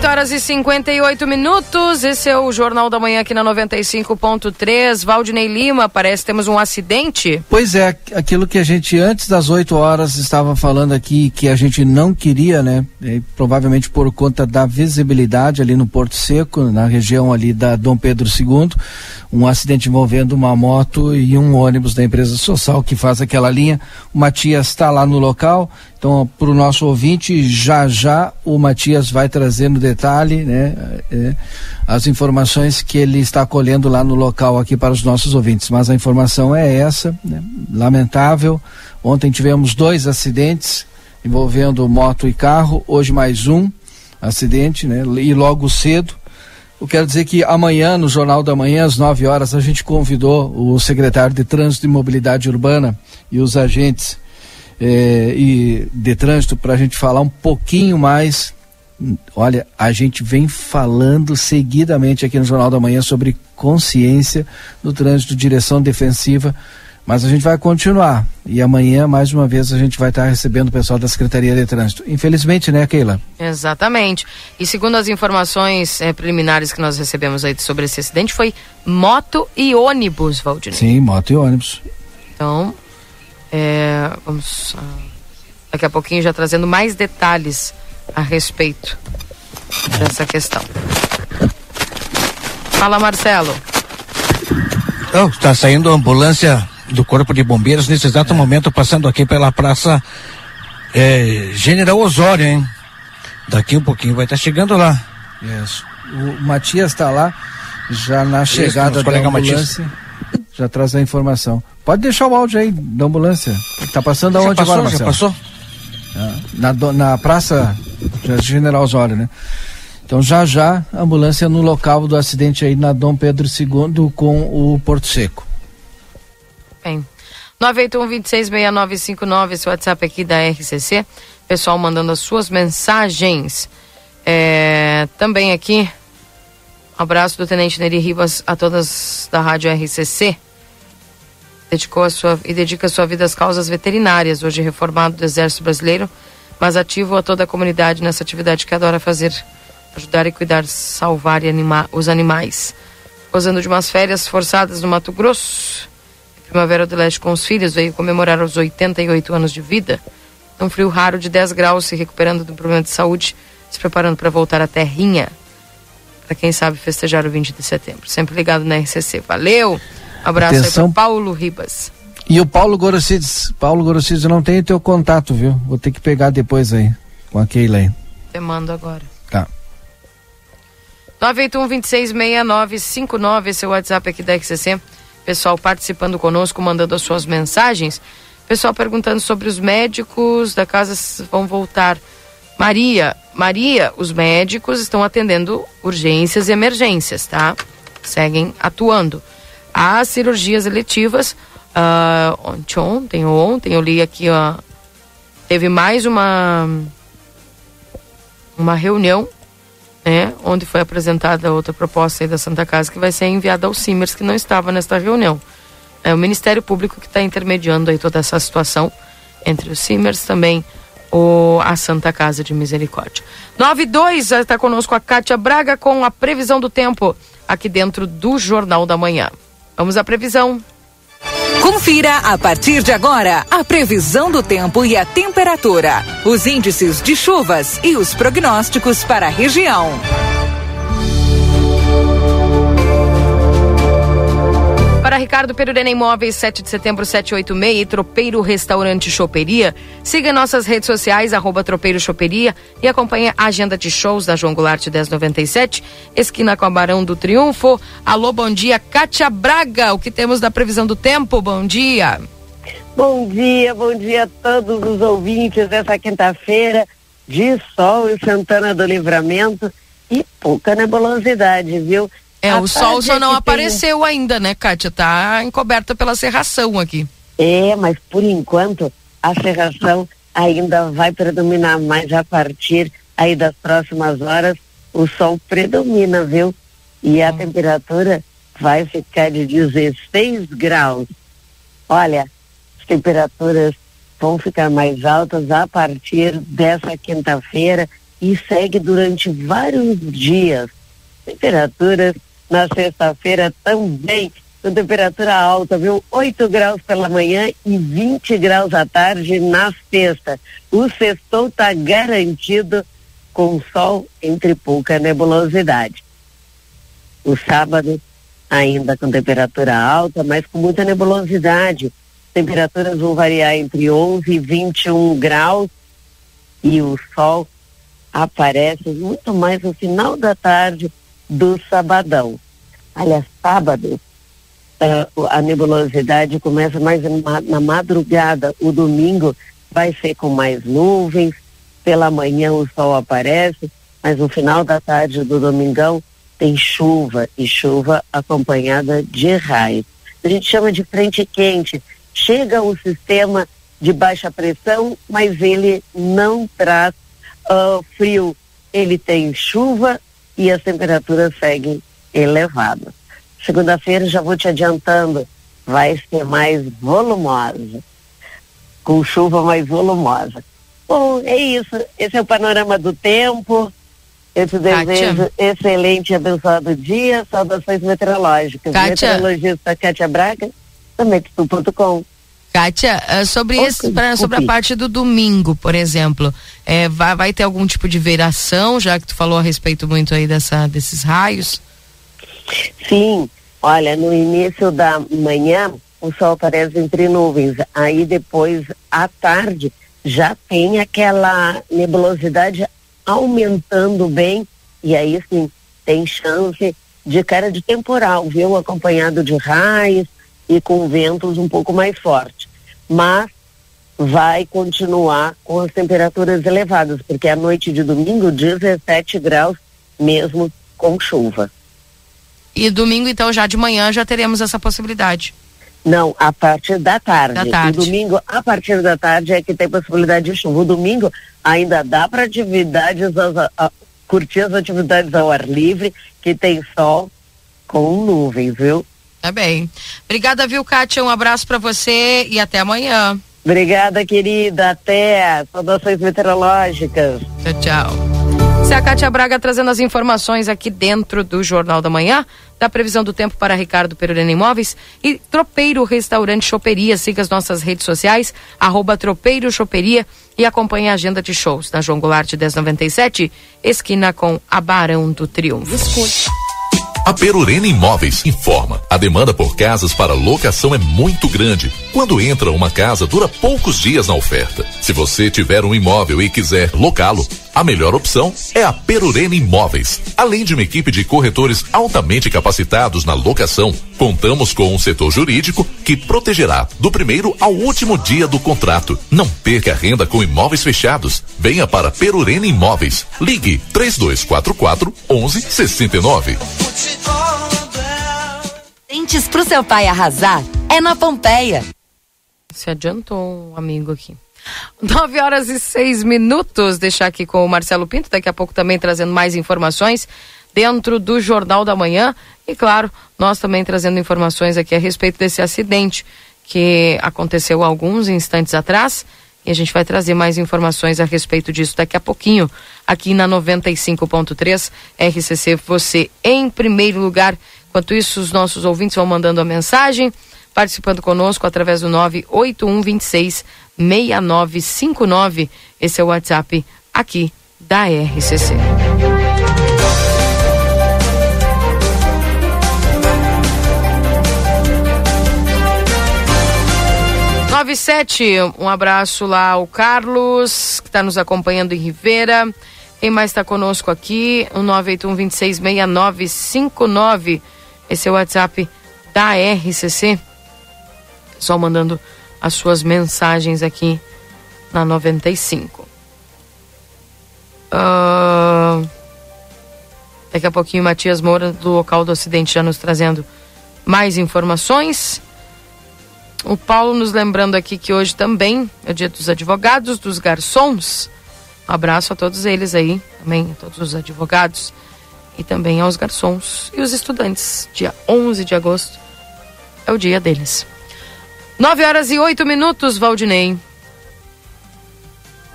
Horas e 58 minutos, esse é o Jornal da Manhã aqui na 95.3. Valdinei Lima, parece que temos um acidente. Pois é, aquilo que a gente antes das 8 horas estava falando aqui, que a gente não queria, né? E provavelmente por conta da visibilidade ali no Porto Seco, na região ali da Dom Pedro II, um acidente envolvendo uma moto e um ônibus da empresa social que faz aquela linha. O Matias está lá no local. Então, para o nosso ouvinte, já o Matias vai trazendo detalhe, né? As informações que ele está colhendo lá no local aqui para os nossos ouvintes. Mas a informação é essa, né? Lamentável. Ontem tivemos 2 acidentes envolvendo moto e carro. Hoje mais um acidente, né? E logo cedo. Eu quero dizer que amanhã, no Jornal da Manhã, às 9 horas, a gente convidou o secretário de Trânsito e Mobilidade Urbana e os agentes e de trânsito para a gente falar um pouquinho mais. Olha, a gente vem falando seguidamente aqui no Jornal da Manhã sobre consciência no trânsito, direção defensiva, mas a gente vai continuar e amanhã mais uma vez a gente vai estar recebendo o pessoal da Secretaria de Trânsito, infelizmente, né, Keila? Exatamente, e segundo as informações preliminares que nós recebemos aí sobre esse acidente, foi moto e ônibus, Valdir. Sim, moto e ônibus. Então vamos daqui a pouquinho já trazendo mais detalhes a respeito dessa questão. Fala, Marcelo. Está saindo a ambulância do Corpo de Bombeiros nesse exato momento, passando aqui pela Praça General Osório, hein? Daqui um pouquinho vai estar chegando lá. Isso. O Matias está lá, já na chegada da ambulância. Matias. Já traz a informação. Pode deixar o áudio aí da ambulância. Tá passando aonde agora, Marcelo? Já passou? Na Praça General Osório, né? Então já a ambulância no local do acidente aí na Dom Pedro II com o Porto Seco. Bem, 981-266959, esse WhatsApp aqui da RCC. Pessoal mandando as suas mensagens. Também aqui, abraço do Tenente Neri Ribas a todas da Rádio RCC. Dedica sua vida às causas veterinárias, hoje reformado do Exército Brasileiro, mas ativo a toda a comunidade nessa atividade que adora fazer, ajudar e cuidar, salvar e animar os animais. Gozando de umas férias forçadas no Mato Grosso, Primavera do Leste com os filhos, veio comemorar os 88 anos de vida. Um frio raro de 10 graus, se recuperando do problema de saúde, se preparando para voltar à terrinha. para quem sabe festejar o 20 de setembro. Sempre ligado na RCC. Valeu! Abraço. Atenção. Aí para Paulo Ribas. E o Paulo Gorocides. Paulo Gorocides, eu não tenho teu contato, viu? Vou ter que pegar depois aí, com a Keila aí. Te mando agora. Tá. 981-266959, esse é o WhatsApp aqui da RCC. Pessoal participando conosco, mandando as suas mensagens. Pessoal perguntando sobre os médicos da casa vão voltar. Maria, os médicos estão atendendo urgências e emergências, tá? Seguem atuando. As cirurgias eletivas, ontem eu li aqui, teve mais uma reunião, né, onde foi apresentada outra proposta aí da Santa Casa que vai ser enviada ao Simers, que não estava nesta reunião. É o Ministério Público que está intermediando aí toda essa situação entre o Simers também, a Santa Casa de Misericórdia. 9:02, está conosco a Kátia Braga com a previsão do tempo aqui dentro do Jornal da Manhã. Vamos à previsão. Confira a partir de agora a previsão do tempo e a temperatura, os índices de chuvas e os prognósticos para a região. Para Ricardo Perurena Imóveis, 7 de setembro, 786, e Tropeiro Restaurante Choperia. Siga nossas redes sociais, @Tropeiro Choperia, e acompanhe a agenda de shows da João Goulart 1097, esquina com a Barão do Triunfo. Alô, bom dia, Kátia Braga, o que temos da previsão do tempo? Bom dia. Bom dia a todos os ouvintes dessa quinta-feira, de sol em Santana do Livramento e pouca nebulosidade, viu? É, o sol só não apareceu ainda, né, Kátia? Tá encoberta pela cerração aqui. É, mas por enquanto a cerração ainda vai predominar mais a partir aí das próximas horas. O sol predomina, viu? E a temperatura vai ficar de 16 graus. Olha, as temperaturas vão ficar mais altas a partir dessa quinta-feira e segue durante vários dias. Temperaturas na sexta-feira também, com temperatura alta, viu? 8 graus pela manhã e 20 graus à tarde na sexta. O sextou está garantido com sol entre pouca nebulosidade. O sábado ainda com temperatura alta, mas com muita nebulosidade. Temperaturas vão variar entre 11 e 21 graus e o sol aparece muito mais no final da tarde do sabadão. Aliás, sábado a nebulosidade começa mais na madrugada. O domingo vai ser com mais nuvens, pela manhã o sol aparece, mas no final da tarde do domingão tem chuva, e chuva acompanhada de raios. A gente chama de frente quente. Chega um sistema de baixa pressão, mas ele não traz frio. Ele tem chuva e as temperaturas seguem elevadas. Segunda-feira, já vou te adiantando, vai ser mais volumosa, com chuva mais volumosa. Bom, é isso, esse é o panorama do tempo. Eu te desejo excelente e abençoado dia. Saudações meteorológicas. Meteorologista Kátia Braga, também tutu.com. Kátia, sobre a parte do domingo, por exemplo, vai ter algum tipo de veração, já que tu falou a respeito muito aí desses raios? Sim, olha, no início da manhã o sol aparece entre nuvens, aí depois à tarde já tem aquela nebulosidade aumentando bem, e aí sim, tem chance de cara de temporal, viu? Acompanhado de raios e com ventos um pouco mais fortes, mas vai continuar com as temperaturas elevadas, porque a noite de domingo 17 graus mesmo com chuva. E domingo então já de manhã já teremos essa possibilidade? Não, a partir da tarde. E domingo a partir da tarde é que tem possibilidade de chuva. O domingo ainda dá para atividades, curtir as atividades ao ar livre, que tem sol com nuvens, viu? Tá bem. Obrigada, viu, Kátia? Um abraço pra você e até amanhã. Obrigada, querida. Até. Saudações meteorológicas. Tchau, tchau. Essa é a Kátia Braga trazendo as informações aqui dentro do Jornal da Manhã. da previsão do tempo para Ricardo Perurena Imóveis e Tropeiro Restaurante Choperia. Siga as nossas redes sociais, @Tropeiro Choperia, e acompanhe a agenda de shows na João Goulart 1097, esquina com a Barão do Triunfo. A Perurena Imóveis informa. A demanda por casas para locação é muito grande. Quando entra uma casa, dura poucos dias na oferta. Se você tiver um imóvel e quiser locá-lo, a melhor opção é a Perurena Imóveis. Além de uma equipe de corretores altamente capacitados na locação, contamos com um setor jurídico que protegerá do primeiro ao último dia do contrato. Não perca a renda com imóveis fechados. Venha para Perurena Imóveis. Ligue 3244-1169. Dentes pro seu pai arrasar é na Pompeia. Se adiantou um amigo aqui. 9h06. Deixar aqui com o Marcelo Pinto, daqui a pouco também trazendo mais informações dentro do Jornal da Manhã. E claro, nós também trazendo informações aqui a respeito desse acidente que aconteceu alguns instantes atrás. E a gente vai trazer mais informações a respeito disso daqui a pouquinho, aqui na 95.3 RCC, você em primeiro lugar. Enquanto isso, os nossos ouvintes vão mandando a mensagem, participando conosco através do 981266959. Esse é o WhatsApp aqui da RCC. Um abraço lá ao Carlos, que está nos acompanhando em Rivera. Quem mais está conosco aqui? O 981266959. Esse é o WhatsApp da RCC. Só mandando as suas mensagens aqui na 95. Daqui a pouquinho, Matias Moura, do local do acidente, já nos trazendo mais informações. O Paulo nos lembrando aqui que hoje também é o dia dos advogados, dos garçons. Um abraço a todos eles aí, também a todos os advogados e também aos garçons e os estudantes. Dia 11 de agosto é o dia deles. 9h08, Valdinei.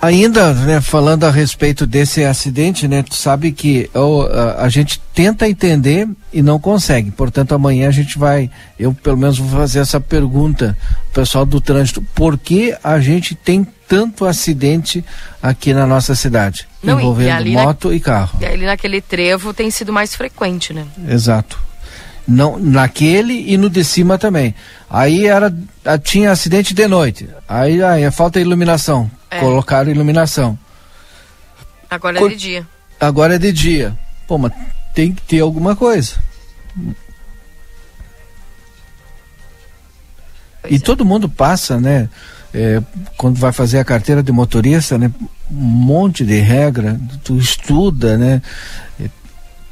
Ainda, né, falando a respeito desse acidente, né, tu sabe que a gente tenta entender e não consegue, portanto amanhã a gente vai, eu pelo menos vou fazer essa pergunta ao pessoal do trânsito, por que a gente tem tanto acidente aqui na nossa cidade, não, envolvendo e moto e carro. E ali naquele trevo tem sido mais frequente, né? Exato. Não, naquele e no de cima também. Aí tinha acidente de noite. Aí falta de iluminação. É. Colocaram iluminação. Agora é de dia. Agora é de dia. Pô, mas tem que ter alguma coisa. Pois e é. Todo mundo passa, né? Quando vai fazer a carteira de motorista, né? Um monte de regra. Tu estuda, né?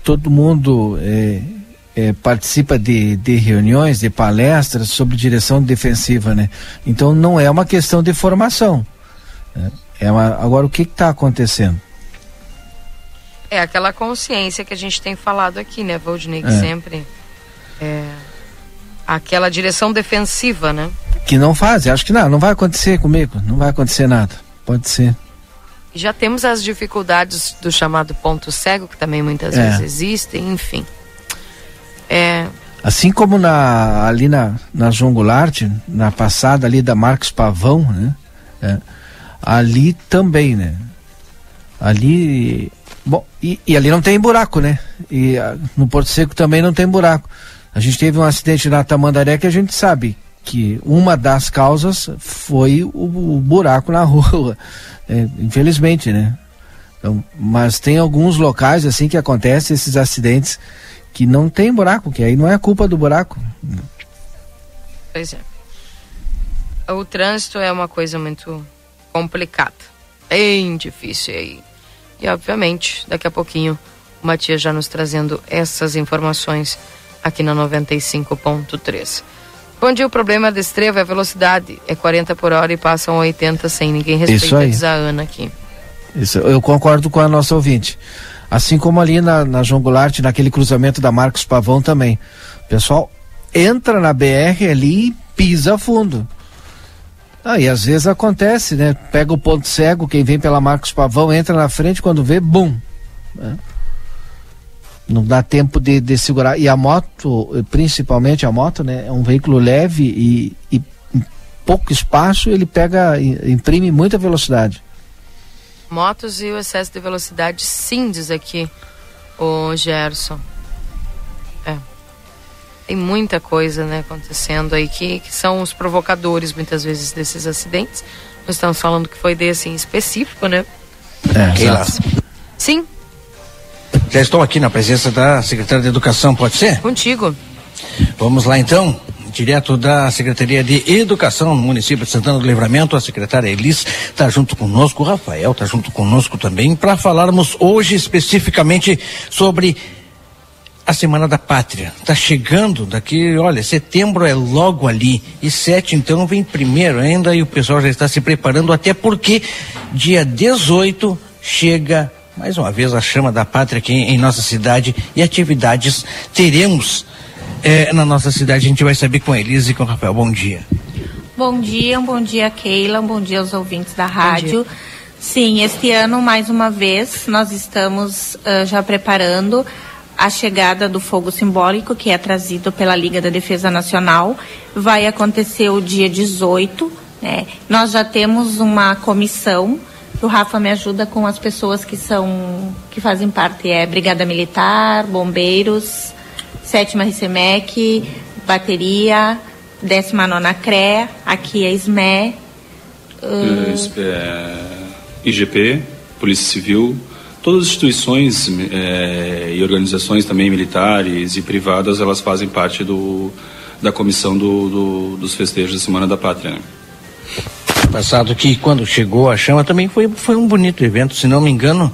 Todo mundo... participa de reuniões, de palestras sobre direção defensiva, né? Então não é uma questão de formação. Agora o que está acontecendo? É aquela consciência que a gente tem falado aqui, né, Valdinei, que sempre aquela direção defensiva, né? Que não faz, acho que não vai acontecer comigo, não vai acontecer nada, pode ser. Já temos as dificuldades do chamado ponto cego, que também muitas vezes existem, enfim. Assim como na João Goulart, na passada ali da Marcos Pavão, né? Ali também, né? Ali, bom, e ali não tem buraco, né? E no Porto Seco também não tem buraco. A gente teve um acidente na Tamandaré que a gente sabe que uma das causas foi o buraco na rua, infelizmente, né? Então, mas tem alguns locais assim que acontecem esses acidentes que não tem buraco, que aí não é a culpa do buraco. Pois é. O trânsito é uma coisa muito complicada, bem difícil aí. E obviamente, daqui a pouquinho, o Matias já nos trazendo essas informações aqui na 95.3. Bom dia, o problema desse trevo é a velocidade, é 40 por hora e passam 80 sem ninguém respeitar, diz a Ana aqui. Isso, eu concordo com a nossa ouvinte. Assim como ali na João Goulart, naquele cruzamento da Marcos Pavão também. O pessoal entra na BR ali e pisa fundo. E às vezes acontece, né? Pega o ponto cego, quem vem pela Marcos Pavão entra na frente, quando vê, bum. Não dá tempo de segurar. E a moto, principalmente a moto, né? É um veículo leve e pouco espaço, ele pega, imprime muita velocidade. Motos e o excesso de velocidade, sim, diz aqui o Gerson. É. Tem muita coisa, né, acontecendo aí que são os provocadores, muitas vezes, desses acidentes. Nós estamos falando que foi desse em específico, né? É, exato. Sim. Já estou aqui na presença da secretária de Educação, pode ser? Contigo. Vamos lá então, direto da Secretaria de Educação no município de Santana do Livramento, a secretária Elis está junto conosco, o Rafael está junto conosco também, para falarmos hoje especificamente sobre a Semana da Pátria. Está chegando daqui, olha, setembro é logo ali, e 7 então vem primeiro ainda, e o pessoal já está se preparando, até porque dia 18 chega mais uma vez a chama da pátria aqui em nossa cidade, e atividades teremos na nossa cidade. A gente vai saber com a Elisa e com o Rafael. Bom dia. Bom dia, um bom dia, Keila, um bom dia aos ouvintes da rádio. Sim, este ano, mais uma vez, nós estamos já preparando a chegada do fogo simbólico, que é trazido pela Liga da Defesa Nacional. Vai acontecer o dia 18, né? Nós já temos uma comissão. O Rafa me ajuda com as pessoas que fazem parte, Brigada Militar, Bombeiros, 7ª RCMEC, Bateria, 19ª CRE, aqui é SME, IGP, Polícia Civil, todas as instituições e organizações também militares e privadas, elas fazem parte da comissão dos festejos da Semana da Pátria, né? Passado que quando chegou a chama também foi um bonito evento, se não me engano,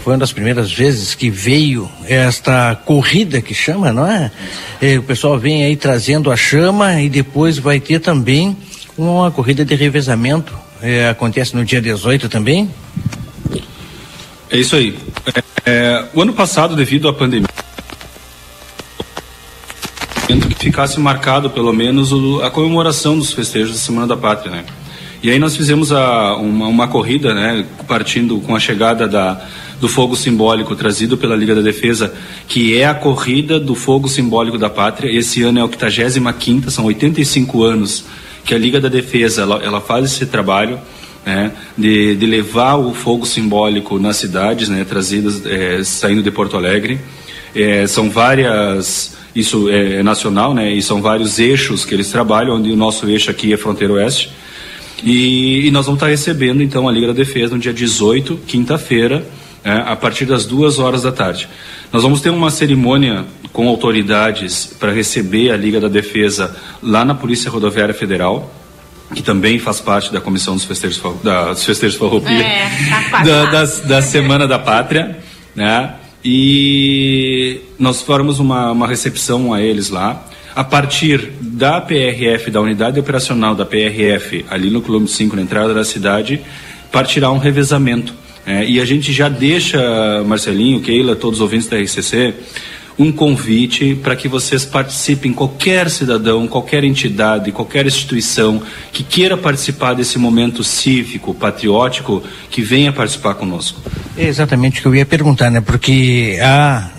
foi uma das primeiras vezes que veio esta corrida que chama, não é? O pessoal vem aí trazendo a chama e depois vai ter também uma corrida de revezamento, acontece no dia 18 também? É isso aí. O ano passado, devido à pandemia, que ficasse marcado pelo menos a comemoração dos festejos da Semana da Pátria, né? E aí nós fizemos uma corrida, né, partindo com a chegada do fogo simbólico trazido pela Liga da Defesa, que é a corrida do fogo simbólico da pátria. Esse ano é a 85ª, são 85 anos que a Liga da Defesa ela faz esse trabalho, né, de levar o fogo simbólico nas cidades, né, trazidas, saindo de Porto Alegre. São várias, isso é nacional, né, e são vários eixos que eles trabalham, onde o nosso eixo aqui é Fronteira Oeste. E nós vamos estar recebendo, então, a Liga da Defesa no dia 18, quinta-feira, a partir das 14h. Nós vamos ter uma cerimônia com autoridades para receber a Liga da Defesa lá na Polícia Rodoviária Federal, que também faz parte da Comissão dos Festejos Farroupilha, da Semana da Pátria, né? E nós faremos uma recepção a eles lá. A partir da PRF, da unidade operacional da PRF, ali no quilômetro 5, na entrada da cidade, partirá um revezamento. E a gente já deixa, Marcelinho, Keila, todos os ouvintes da RCC, um convite para que vocês participem, qualquer cidadão, qualquer entidade, qualquer instituição que queira participar desse momento cívico, patriótico, que venha participar conosco. É exatamente o que eu ia perguntar, né? Porque há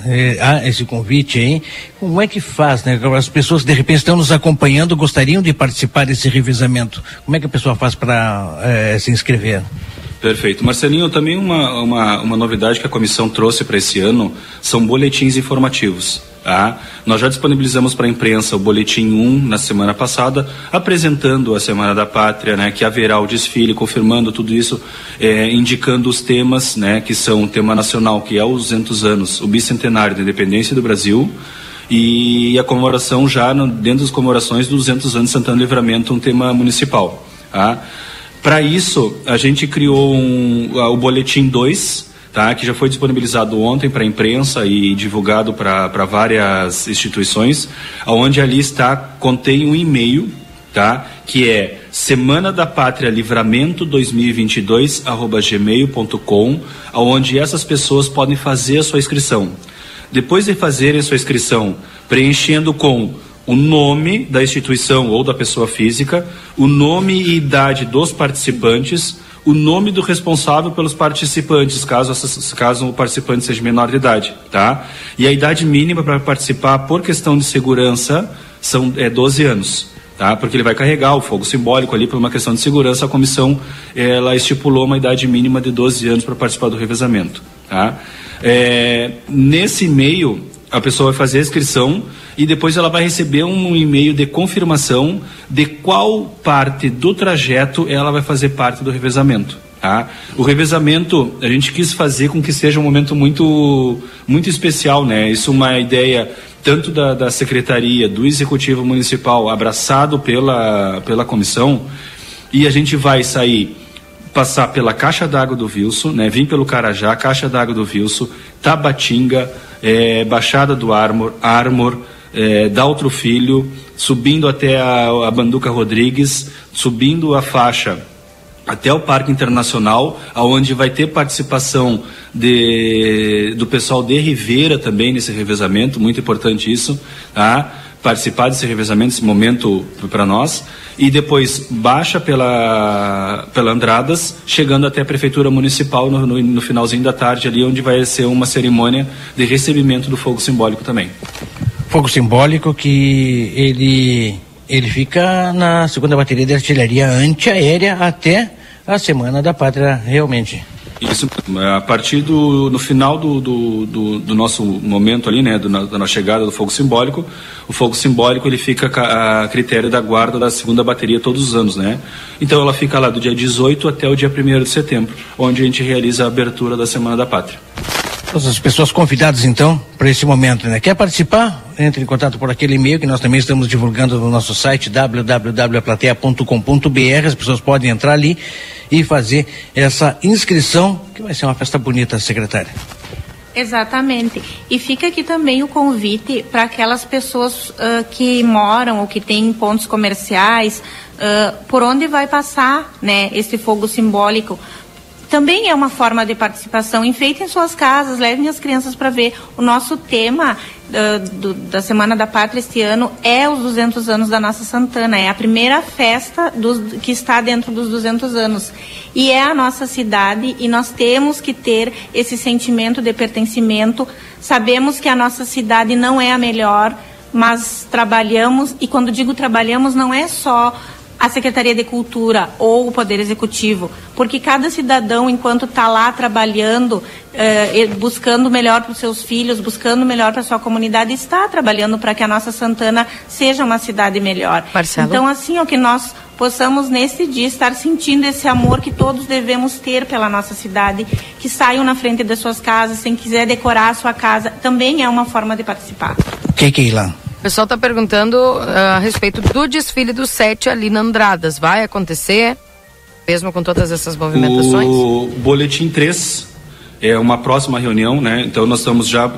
esse convite aí, como é que faz, né? As pessoas de repente estão nos acompanhando, gostariam de participar desse revezamento. Como é que a pessoa faz para se inscrever? Perfeito. Marcelinho, também uma novidade que a comissão trouxe para esse ano são boletins informativos. Tá? Nós já disponibilizamos para a imprensa o boletim 1 na semana passada, apresentando a Semana da Pátria, né, que haverá o desfile, confirmando tudo isso, indicando os temas, né, que são o tema nacional, que é os 200 anos, o bicentenário da independência do Brasil, e a comemoração já dentro das comemorações dos 200 anos de Santana do Livramento, um tema municipal. Tá? Para isso, a gente criou o Boletim 2, tá? Que já foi disponibilizado ontem para a imprensa e divulgado para várias instituições, onde ali contém um e-mail, tá? Que é semanaDaPatriaLivramento2022@gmail.com, onde essas pessoas podem fazer a sua inscrição. Depois de fazerem a sua inscrição, preenchendo com o nome da instituição ou da pessoa física, o nome e idade dos participantes, o nome do responsável pelos participantes, caso o participante seja menor de idade, tá? E a idade mínima para participar, por questão de segurança, são 12 anos, tá? Porque ele vai carregar o fogo simbólico ali, por uma questão de segurança, a comissão ela estipulou uma idade mínima de 12 anos para participar do revezamento, tá? Nesse e-mail, a pessoa vai fazer a inscrição e depois ela vai receber um e-mail de confirmação de qual parte do trajeto ela vai fazer parte do revezamento, tá? O revezamento, a gente quis fazer com que seja um momento muito, muito especial, né? Isso é uma ideia tanto da Secretaria, do Executivo Municipal, abraçado pela comissão, e a gente vai sair, passar pela Caixa d'Água do Vilso, né? Vim pelo Carajá, Caixa d'Água do Vilso, Tabatinga, Baixada do Armor, Daltro Filho, subindo até a Banduca Rodrigues, subindo a faixa até o Parque Internacional, aonde vai ter participação do pessoal de Ribeira também nesse revezamento, muito importante isso, tá? Participar desse revezamento, esse momento para nós, e depois baixa pela Andradas, chegando até a Prefeitura Municipal no finalzinho da tarde ali, onde vai ser uma cerimônia de recebimento do fogo simbólico também. Fogo simbólico que ele fica na segunda bateria de artilharia antiaérea até a Semana da Pátria, realmente. Isso, a partir no final do nosso momento ali, né, da chegada do fogo simbólico, o fogo simbólico ele fica a critério da guarda da segunda bateria todos os anos, né? Então ela fica lá do dia 18 até o dia 1º de setembro, onde a gente realiza a abertura da Semana da Pátria. Todas as pessoas convidadas então para esse momento, né? Quer participar? Entre em contato por aquele e-mail que nós também estamos divulgando no nosso site www.plateia.com.br. As pessoas podem entrar ali e fazer essa inscrição, que vai ser uma festa bonita, secretária. Exatamente. E fica aqui também o convite para aquelas pessoas que moram ou que têm pontos comerciais, por onde vai passar, né, esse fogo simbólico. Também é uma forma de participação. Enfeitem suas casas, levem as crianças para ver. O nosso tema da Semana da Pátria este ano é os 200 anos da nossa Santana. É a primeira festa que está dentro dos 200 anos. E é a nossa cidade e nós temos que ter esse sentimento de pertencimento. Sabemos que a nossa cidade não é a melhor, mas trabalhamos, e quando digo trabalhamos não é só a Secretaria de Cultura ou o Poder Executivo, porque cada cidadão, enquanto está lá trabalhando, buscando melhor para os seus filhos, buscando melhor para a sua comunidade, está trabalhando para que a nossa Santana seja uma cidade melhor. Marcelo? Então, assim, que nós possamos, nesse dia, estar sentindo esse amor que todos devemos ter pela nossa cidade, que saiam na frente das suas casas, quem quiser decorar a sua casa, também é uma forma de participar. Keila? O pessoal está perguntando a respeito do desfile do 7 ali na Andradas. Vai acontecer, mesmo com todas essas movimentações? O boletim 3 é uma próxima reunião, né? Então nós estamos já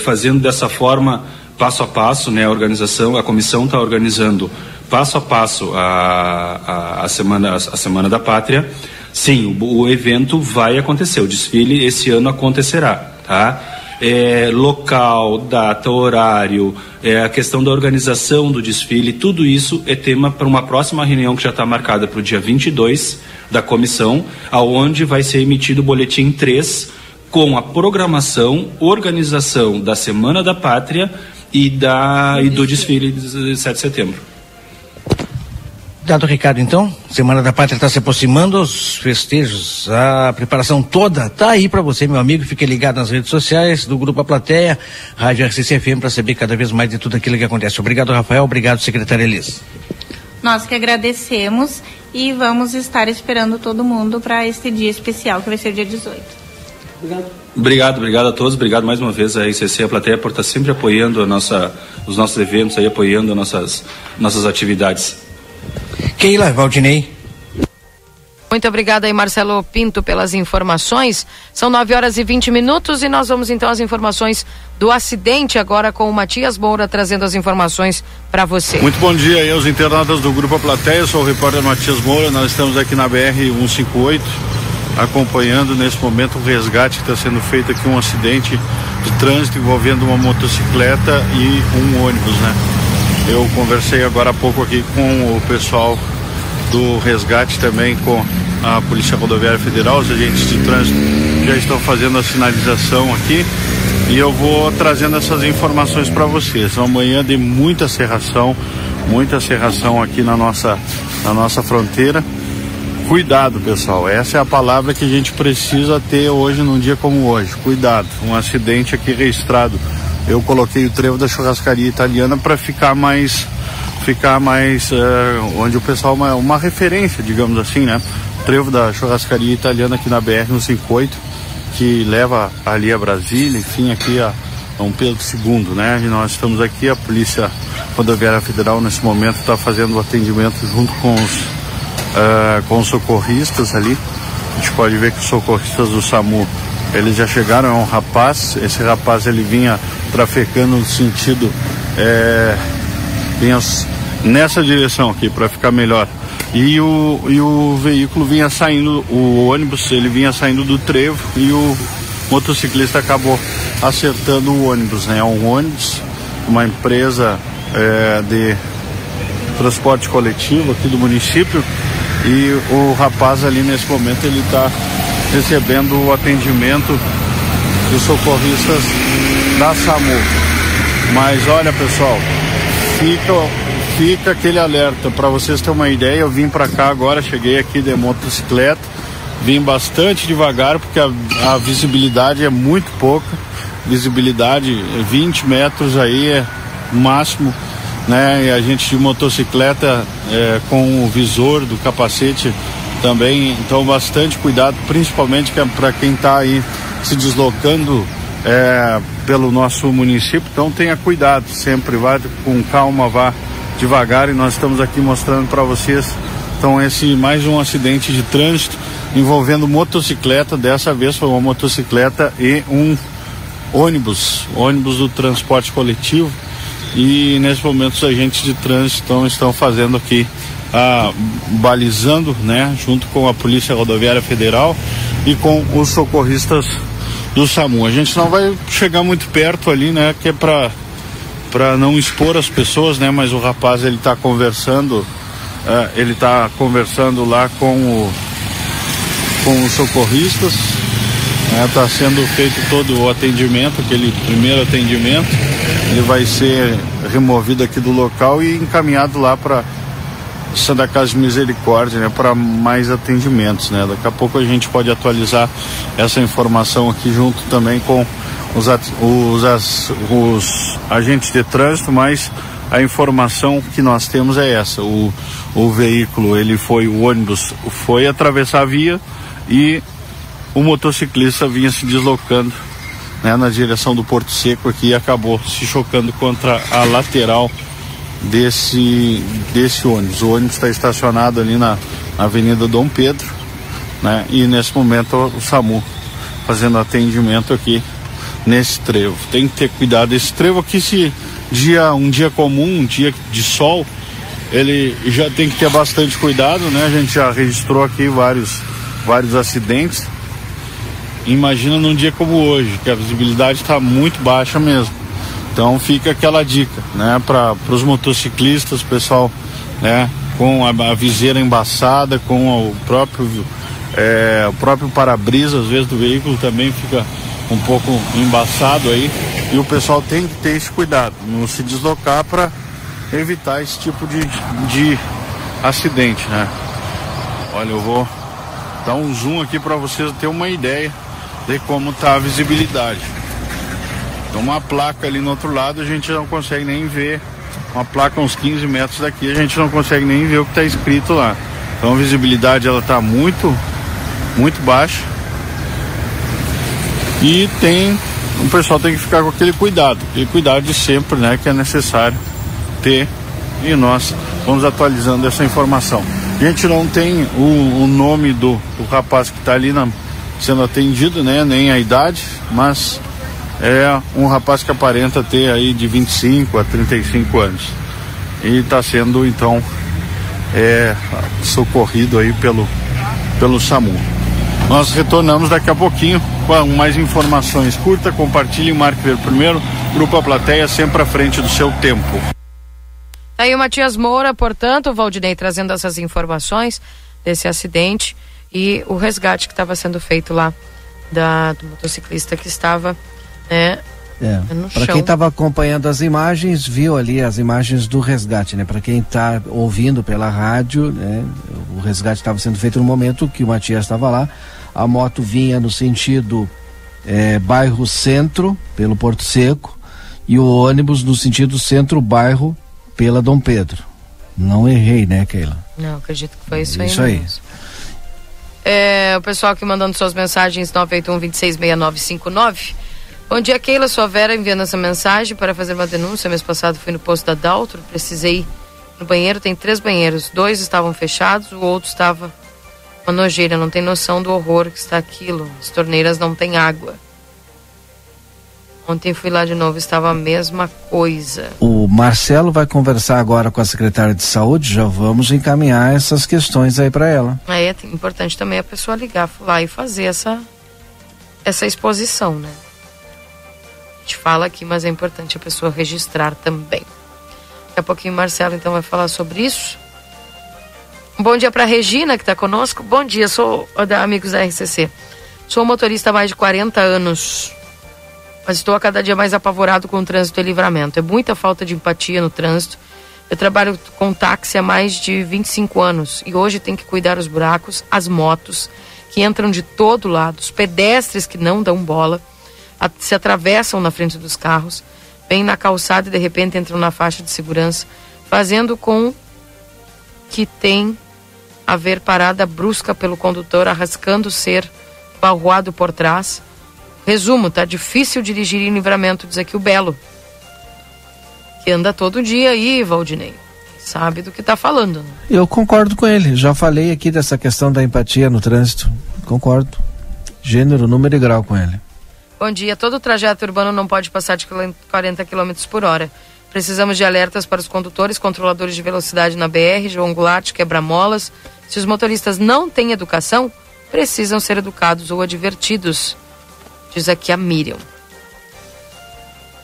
fazendo dessa forma, passo a passo, né? A organização, a comissão está organizando passo a passo a Semana da Pátria. Sim, o evento vai acontecer, o desfile esse ano acontecerá, tá? Local, data, horário, a questão da organização do desfile, tudo isso é tema para uma próxima reunião que já está marcada para o dia 22 da comissão, aonde vai ser emitido o boletim 3 com a programação, organização da Semana da Pátria e do desfile de 7 de setembro. Dado o recado, então, Semana da Pátria está se aproximando, os festejos, a preparação toda está aí para você, meu amigo. Fique ligado nas redes sociais do Grupo A Plateia, Rádio RCC-FM, para saber cada vez mais de tudo aquilo que acontece. Obrigado, Rafael. Obrigado, secretária Elis. Nós que agradecemos e vamos estar esperando todo mundo para este dia especial, que vai ser dia 18. Obrigado a todos, obrigado mais uma vez a ICC, a Plateia, por estar sempre apoiando os nossos eventos, aí, apoiando as nossas atividades. Keila, Valdinei. Muito obrigada aí, Marcelo Pinto, pelas informações. São 9:20 e nós vamos então às informações do acidente agora com o Matias Moura, trazendo as informações para você. Muito bom dia aí aos internautas do Grupo A Plateia, eu sou o repórter Matias Moura, nós estamos aqui na BR-158, acompanhando nesse momento o resgate que está sendo feito aqui, um acidente de trânsito envolvendo uma motocicleta e um ônibus, né? Eu conversei agora há pouco aqui com o pessoal do resgate também com a Polícia Rodoviária Federal. Os agentes de trânsito já estão fazendo a sinalização aqui e eu vou trazendo essas informações para vocês. Amanhã de muita serração aqui na nossa fronteira. Cuidado, pessoal, essa é a palavra que a gente precisa ter hoje, num dia como hoje. Cuidado, um acidente aqui registrado. Eu coloquei o trevo da churrascaria italiana para ficar mais onde o pessoal, uma referência, digamos assim, né? Trevo da churrascaria italiana aqui na BR-158, que leva ali a Brasília, enfim, aqui a Dom Pedro II, né? E nós estamos aqui, a Polícia Rodoviária Federal nesse momento está fazendo o atendimento junto com os socorristas ali. A gente pode ver que os socorristas do SAMU, eles já chegaram. É um rapaz, esse rapaz ele vinha trafegando no sentido, vinha nessa direção aqui para ficar melhor, e o veículo vinha saindo, o ônibus ele vinha saindo do trevo e o motociclista acabou acertando o ônibus, né? É um ônibus, uma empresa de transporte coletivo aqui do município. E o rapaz ali nesse momento ele está recebendo o atendimento dos socorristas da SAMU. Mas olha, pessoal, fica aquele alerta. Para vocês terem uma ideia, eu vim para cá agora, cheguei aqui de motocicleta, vim bastante devagar porque a visibilidade é muito pouca. Visibilidade 20 metros aí é o máximo, né? E a gente de motocicleta com o visor do capacete também, então bastante cuidado, principalmente para quem está aí se deslocando pelo nosso município. Então tenha cuidado, sempre vá com calma, vá devagar, e nós estamos aqui mostrando para vocês então esse mais um acidente de trânsito envolvendo motocicleta. Dessa vez foi uma motocicleta e um ônibus do transporte coletivo. E nesse momento os agentes de trânsito estão fazendo aqui, balizando, né, junto com a Polícia Rodoviária Federal e com os socorristas do SAMU. A gente não vai chegar muito perto ali, né, que é para não expor as pessoas, né, mas o rapaz ele está conversando, lá com os socorristas, está sendo feito todo o atendimento, aquele primeiro atendimento. Ele vai ser removido aqui do local e encaminhado lá para Santa Casa de Misericórdia, né, para mais atendimentos, né? Daqui a pouco a gente pode atualizar essa informação aqui junto também com os agentes de trânsito, mas a informação que nós temos é essa. O veículo, o ônibus foi atravessar a via e o motociclista vinha se deslocando, né, na direção do Porto Seco aqui, e acabou se chocando contra a lateral desse ônibus. O ônibus está estacionado ali na Avenida Dom Pedro, né, e nesse momento o SAMU fazendo atendimento aqui nesse trevo. Tem que ter cuidado, esse trevo aqui, se um dia comum, um dia de sol, ele já tem que ter bastante cuidado, né? A gente já registrou aqui vários acidentes. Imagina num dia como hoje, que a visibilidade está muito baixa mesmo. Então fica aquela dica, né, para os motociclistas, pessoal, né, com a viseira embaçada, com o próprio para-brisa, às vezes, do veículo também fica um pouco embaçado aí. E o pessoal tem que ter esse cuidado, não se deslocar, para evitar esse tipo de acidente, né? Olha, eu vou dar um zoom aqui para vocês terem uma ideia de como tá a visibilidade. Então, uma placa ali no outro lado a gente não consegue nem ver. Uma placa uns 15 metros daqui a gente não consegue nem ver o que está escrito lá. Então a visibilidade ela tá muito baixa. E o pessoal tem que ficar com aquele cuidado de sempre, né, que é necessário ter. E nós vamos atualizando essa informação. A gente não tem o nome do rapaz que está ali sendo atendido, né, nem a idade, mas é um rapaz que aparenta ter aí de 25 a 35 anos. E está sendo, então, socorrido aí pelo SAMU. Nós retornamos daqui a pouquinho com mais informações. Curta, compartilhe, marque ver primeiro. Grupo A Plateia, sempre à frente do seu tempo. Tá aí o Matias Moura, portanto, o Valdinei trazendo essas informações desse acidente e o resgate que estava sendo feito lá do motociclista que estava, né, no chão. Para quem estava acompanhando as imagens, viu ali as imagens do resgate, né? Para quem está ouvindo pela rádio, né, o resgate estava sendo feito no momento que o Matias estava lá. A moto vinha no sentido bairro centro, pelo Porto Seco, e o ônibus no sentido centro-bairro, pela Dom Pedro. Não errei, né, Keila? Não, acredito que foi isso aí. Isso aí. O pessoal aqui mandando suas mensagens, 981-266959. Bom dia, Keila, sou a Vera enviando essa mensagem para fazer uma denúncia. Mês passado fui no posto da Daltro, precisei ir no banheiro, tem 3 banheiros, 2 estavam fechados, o outro estava uma nojeira, não tem noção do horror que está aquilo, as torneiras não tem água. Ontem fui lá de novo, estava a mesma coisa. O Marcelo vai conversar agora com a secretária de saúde, já vamos encaminhar essas questões aí para ela. Aí é importante também a pessoa ligar lá e fazer essa exposição, né? A gente fala aqui, mas é importante a pessoa registrar também. Daqui a pouquinho o Marcelo então vai falar sobre isso. Bom dia para Regina, que está conosco. Bom dia, sou amigos da RCC. Sou motorista há mais de 40 anos. Mas estou a cada dia mais apavorado com o trânsito e Livramento. É muita falta de empatia no trânsito. Eu trabalho com táxi há mais de 25 anos e hoje tenho que cuidar os buracos, as motos que entram de todo lado, os pedestres que não dão bola, se atravessam na frente dos carros, vêm na calçada e de repente entram na faixa de segurança, fazendo com que tem a ver parada brusca pelo condutor, arriscando ser barroado por trás. Resumo, tá difícil dirigir em Livramento, diz aqui o Belo, que anda todo dia aí, Valdinei, sabe do que tá falando, né? Eu concordo com ele, já falei aqui dessa questão da empatia no trânsito, concordo, gênero, número e grau com ele. Bom dia, todo trajeto urbano não pode passar de 40 km por hora, precisamos de alertas para os condutores, controladores de velocidade na BR, João Goulart, quebra-molas, se os motoristas não têm educação, precisam ser educados ou advertidos. Diz aqui a Miriam.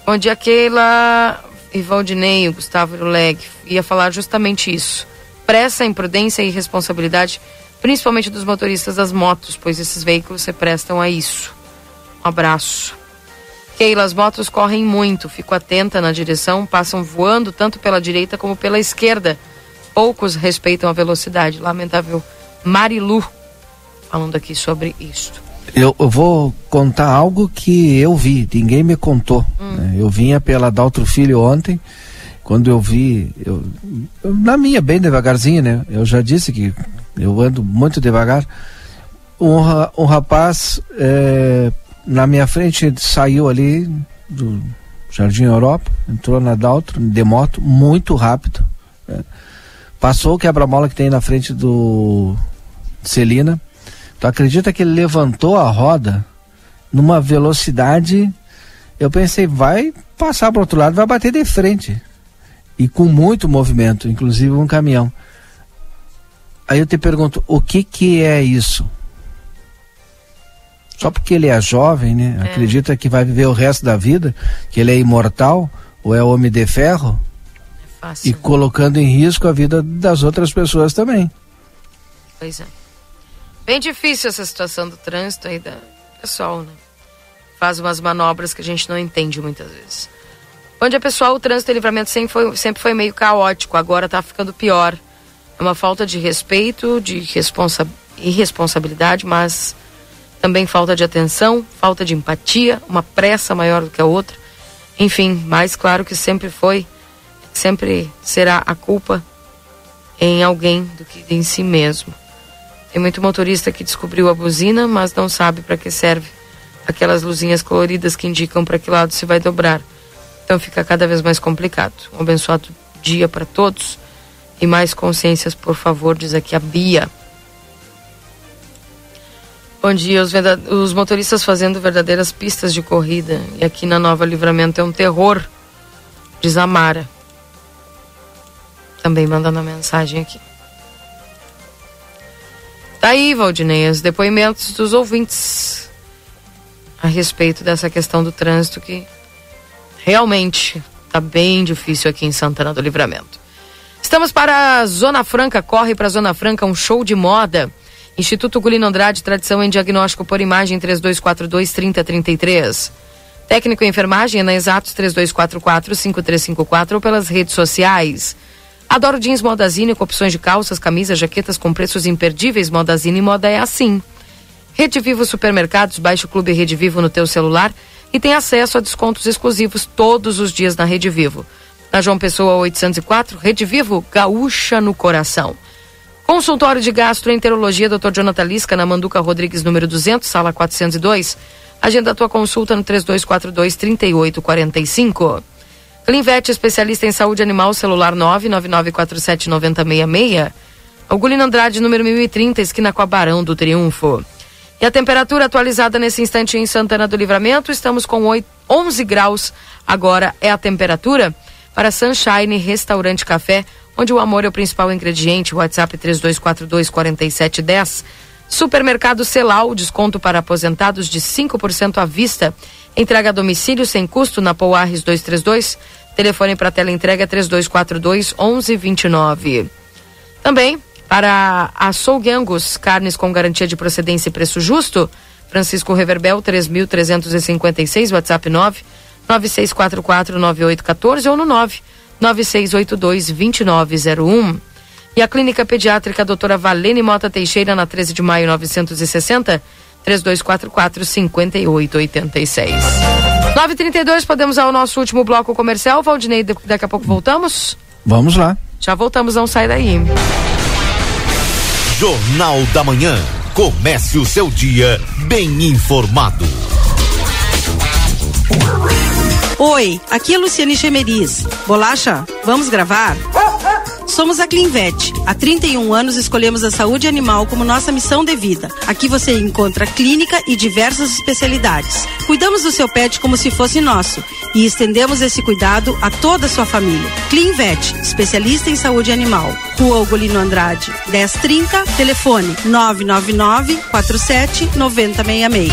Bom dia, Keila e Valdinei, o Gustavo Leg ia falar justamente isso. Pressa, imprudência e irresponsabilidade, principalmente dos motoristas das motos, pois esses veículos se prestam a isso. Um abraço. Keila, as motos correm muito, fico atenta na direção, passam voando tanto pela direita como pela esquerda. Poucos respeitam a velocidade. Lamentável. Marilu, falando aqui sobre isto. Eu vou contar algo que eu vi, ninguém me contou, né? Eu vinha pela Daltro Filho ontem, quando eu vi, na minha, bem devagarzinho, né? Eu já disse que eu ando muito devagar. Um rapaz na minha frente saiu ali do Jardim Europa, entrou na Daltro, de moto, muito rápido, né? Passou o quebra-mola que tem na frente do Celina. Tu acredita que ele levantou a roda numa velocidade? Eu pensei, vai passar pro outro lado, vai bater de frente. E com muito movimento, inclusive um caminhão. Aí eu te pergunto, o que é isso? Só porque ele é jovem, né? É. Acredita que vai viver o resto da vida? Que ele é imortal? Ou é homem de ferro? É fácil, e né? Colocando em risco a vida das outras pessoas também. Pois é. Bem difícil essa situação do trânsito aí da pessoal, né? Faz umas manobras que a gente não entende muitas vezes. Bom dia, pessoal, o trânsito em Livramento sempre foi meio caótico, agora tá ficando pior. É uma falta de respeito, de irresponsabilidade, mas também falta de atenção, falta de empatia, uma pressa maior do que a outra. Enfim, mais claro que sempre será a culpa em alguém do que em si mesmo. Tem muito motorista que descobriu a buzina, mas não sabe para que serve aquelas luzinhas coloridas que indicam para que lado se vai dobrar. Então fica cada vez mais complicado. Um abençoado dia para todos e mais consciências, por favor, diz aqui a Bia. Bom dia, os motoristas fazendo verdadeiras pistas de corrida. E aqui na Nova Livramento é um terror, diz a Mara. Também mandando a mensagem aqui. Tá aí, Valdinei, os depoimentos dos ouvintes a respeito dessa questão do trânsito que realmente tá bem difícil aqui em Santana do Livramento. Estamos para a Zona Franca, corre para a Zona Franca, um show de moda. Instituto Gulino Andrade, tradição em diagnóstico por imagem, 3242-3033. Técnico em enfermagem é na Exatos, 3244-5354 ou pelas redes sociais. Adoro Jeans Modazine, com opções de calças, camisas, jaquetas com preços imperdíveis. Modazine, moda é assim. Rede Vivo Supermercados, baixe o Clube Rede Vivo no teu celular e tem acesso a descontos exclusivos todos os dias na Rede Vivo. Na João Pessoa 804, Rede Vivo, gaúcha no coração. Consultório de Gastroenterologia, Dr. Jonathan Lisca, na Manduca Rodrigues, número 200, sala 402. Agenda a tua consulta no 3242-3845. Clinvet, especialista em saúde animal, celular 99947-9066. Gulino Andrade, número 1030, esquina com a Barão do Triunfo. E a temperatura atualizada nesse instante em Santana do Livramento, estamos com 11 graus, agora é a temperatura para Sunshine Restaurante Café, onde o amor é o principal ingrediente. WhatsApp 3242-4710. Supermercado Celal, desconto para aposentados de 5% à vista. Entrega a domicílio sem custo na Poarres 232. Telefone para teleentrega 3242-1129. Também para Açougue Angus, carnes com garantia de procedência e preço justo. Francisco Reverbel 3.356, WhatsApp 996449814 ou no 996822901. E a Clínica Pediátrica Doutora Valene Mota Teixeira, na 13 de maio 960, 3244-5886. 9h32, podemos ao nosso último bloco comercial. Valdinei, daqui a pouco voltamos? Vamos lá. Já voltamos, não sai daí. Jornal da Manhã. Comece o seu dia bem informado. Oi, aqui é Luciane Chemeriz. Bolacha, vamos gravar? Somos a Clinvet. Há 31 anos escolhemos a saúde animal como nossa missão de vida. Aqui você encontra clínica e diversas especialidades. Cuidamos do seu pet como se fosse nosso e estendemos esse cuidado a toda a sua família. Clinvet, especialista em saúde animal. Rua Ugolino Andrade, 1030, telefone 999-47-9066.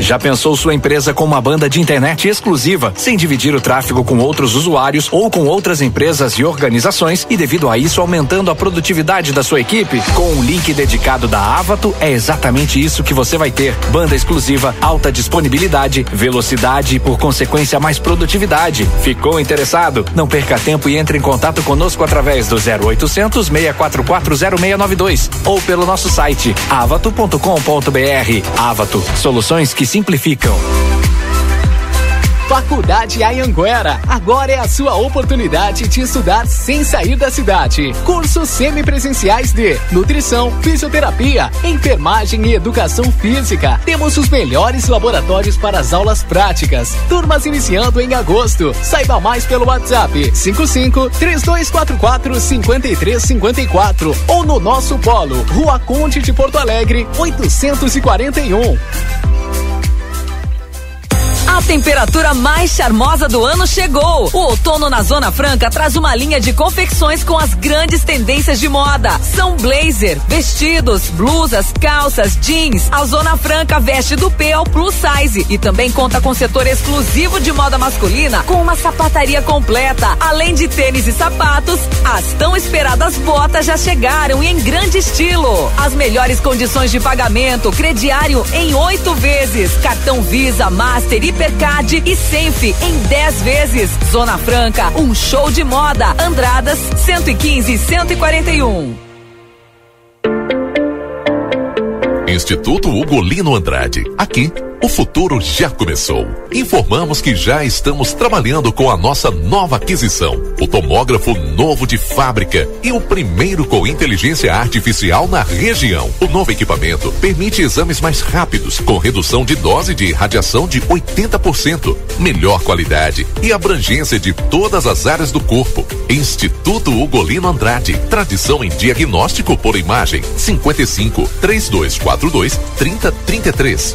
Já pensou sua empresa com uma banda de internet exclusiva, sem dividir o tráfego com outros usuários ou com outras empresas e organizações e devido a isso aumentando a produtividade da sua equipe? Com o link dedicado da Avato é exatamente isso que você vai ter. Banda exclusiva, alta disponibilidade, velocidade e por consequência mais produtividade. Ficou interessado? Não perca tempo e entre em contato conosco através do 0800 644 0692 ou pelo nosso site avato.com.br. Avato, soluções que simplificam. Faculdade Ayanguera, agora é a sua oportunidade de estudar sem sair da cidade. Cursos semipresenciais de nutrição, fisioterapia, enfermagem e educação física. Temos os melhores laboratórios para as aulas práticas. Turmas iniciando em agosto. Saiba mais pelo WhatsApp 55-3244-5354 ou no nosso polo, Rua Conde de Porto Alegre, 841. A temperatura mais charmosa do ano chegou. O outono na Zona Franca traz uma linha de confecções com as grandes tendências de moda. São blazer, vestidos, blusas, calças, jeans. A Zona Franca veste do P ao plus size e também conta com setor exclusivo de moda masculina com uma sapataria completa. Além de tênis e sapatos, as tão esperadas botas já chegaram e em grande estilo. As melhores condições de pagamento, crediário em 8 vezes, cartão Visa, Master e Hipercard e Senfe em 10 vezes. Zona Franca, um show de moda. Andradas 115 e 141. Instituto Ugolino Andrade. Aqui, o futuro já começou. Informamos que já estamos trabalhando com a nossa nova aquisição, o tomógrafo novo de fábrica e o primeiro com inteligência artificial na região. O novo equipamento permite exames mais rápidos, com redução de dose de radiação de 80%, melhor qualidade e abrangência de todas as áreas do corpo. Instituto Ugolino Andrade, tradição em diagnóstico por imagem. 55-3242-3033.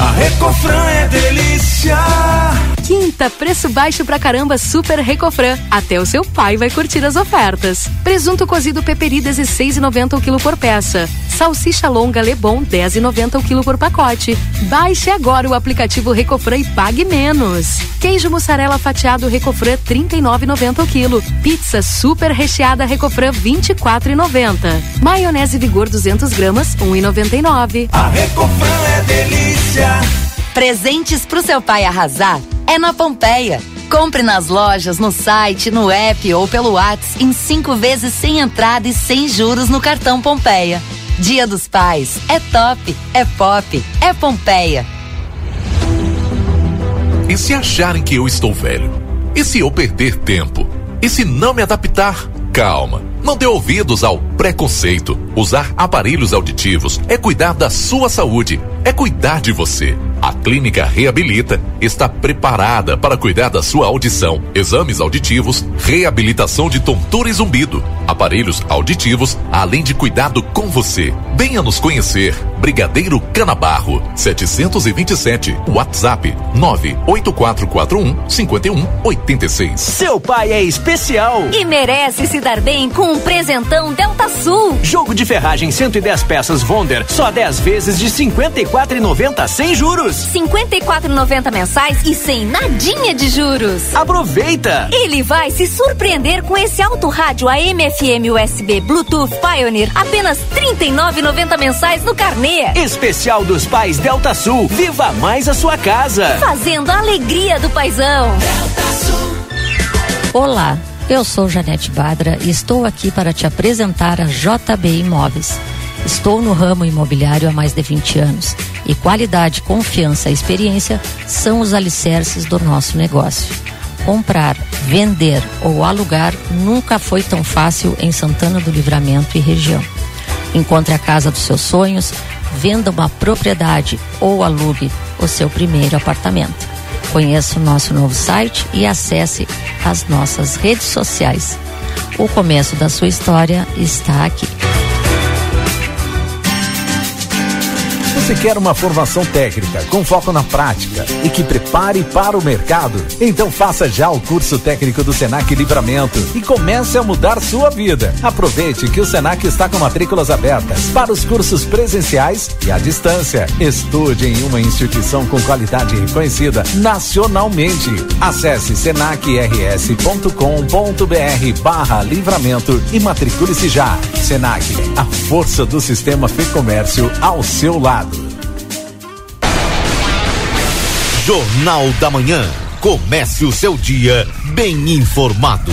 A Recofran é delícia. Quinta, preço baixo pra caramba, Super Recofran. Até o seu pai vai curtir as ofertas. Presunto cozido Peperi, R$16,90 o quilo por peça. Salsicha longa Lebon, R$10,90 o quilo por pacote. Baixe agora o aplicativo Recofran e pague menos. Queijo mussarela fatiado Recofran, R$39,90 o quilo. Pizza super recheada Recofran, R$24,90. Maionese Vigor 200 gramas, R$1,99. A Recofran é delícia. Presentes pro seu pai arrasar é na Pompeia. Compre nas lojas, no site, no app ou pelo WhatsApp em 5 vezes sem entrada e sem juros no cartão Pompeia. Dia dos Pais é top, é pop, é Pompeia. E se acharem que eu estou velho? E se eu perder tempo? E se não me adaptar? Calma, não dê ouvidos ao preconceito. Usar aparelhos auditivos é cuidar da sua saúde, é cuidar de você. A Clínica Reabilita está preparada para cuidar da sua audição, exames auditivos, reabilitação de tontura e zumbido, aparelhos auditivos, além de cuidado com você. Venha nos conhecer. Brigadeiro Canabarro, 727, WhatsApp 98441-5186. Seu pai é especial e merece se dar bem com um presentão Delta Sul. Jogo de ferragem 110 peças Wonder, só 10 vezes de R$54,90 sem juros. R$54,90 mensais e sem nadinha de juros. Aproveita! Ele vai se surpreender com esse alto rádio AM, FM, USB, Bluetooth, Pioneer, apenas R$39,90 mensais no carnê. Especial dos Pais Delta Sul. Viva mais a sua casa. Fazendo a alegria do paizão. Delta Sul. Olá, eu sou Janete Badra e estou aqui para te apresentar a JB Imóveis. Estou no ramo imobiliário há mais de 20 anos e qualidade, confiança e experiência são os alicerces do nosso negócio. Comprar, vender ou alugar nunca foi tão fácil em Santana do Livramento e região. Encontre a casa dos seus sonhos, venda uma propriedade ou alugue o seu primeiro apartamento. Conheça o nosso novo site e acesse as nossas redes sociais. O começo da sua história está aqui. Você quer uma formação técnica com foco na prática e que prepare para o mercado? Então faça já o curso técnico do Senac Livramento e comece a mudar sua vida. Aproveite que o Senac está com matrículas abertas para os cursos presenciais e à distância. Estude em uma instituição com qualidade reconhecida nacionalmente. Acesse senacrs.com.br/livramento e matricule-se já. Senac, a força do sistema FEComércio ao seu lado. Jornal da Manhã. Comece o seu dia bem informado.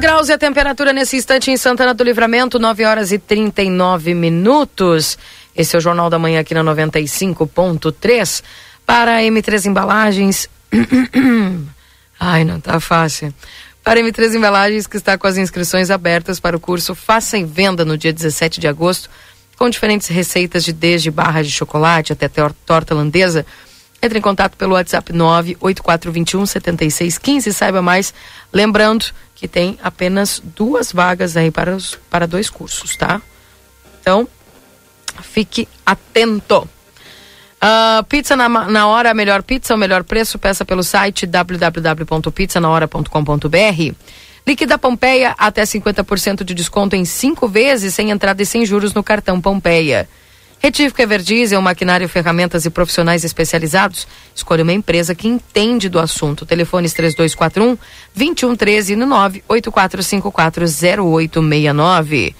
graus e a temperatura nesse instante em Santana do Livramento, 9h39. Esse é o Jornal da Manhã aqui na 95.3. Para a M3 Embalagens. Ai, não tá fácil. Para a M3 Embalagens, que está com as inscrições abertas para o curso Faça e Venda no dia 17 de agosto, com diferentes receitas desde barra de chocolate até torta holandesa. Entre em contato pelo WhatsApp 98421-7615 e saiba mais. Lembrando que tem apenas 2 vagas aí para 2 cursos, tá? Então, fique atento. Pizza na hora, a melhor pizza, o melhor preço, peça pelo site www.pizzanahora.com.br. Liquida Pompeia, até 50% de desconto em 5 vezes, sem entrada e sem juros no cartão Pompeia. Retífica Everdiesel, maquinário, ferramentas e profissionais especializados. Escolha uma empresa que entende do assunto. Telefones 3241-2113 no 984540869.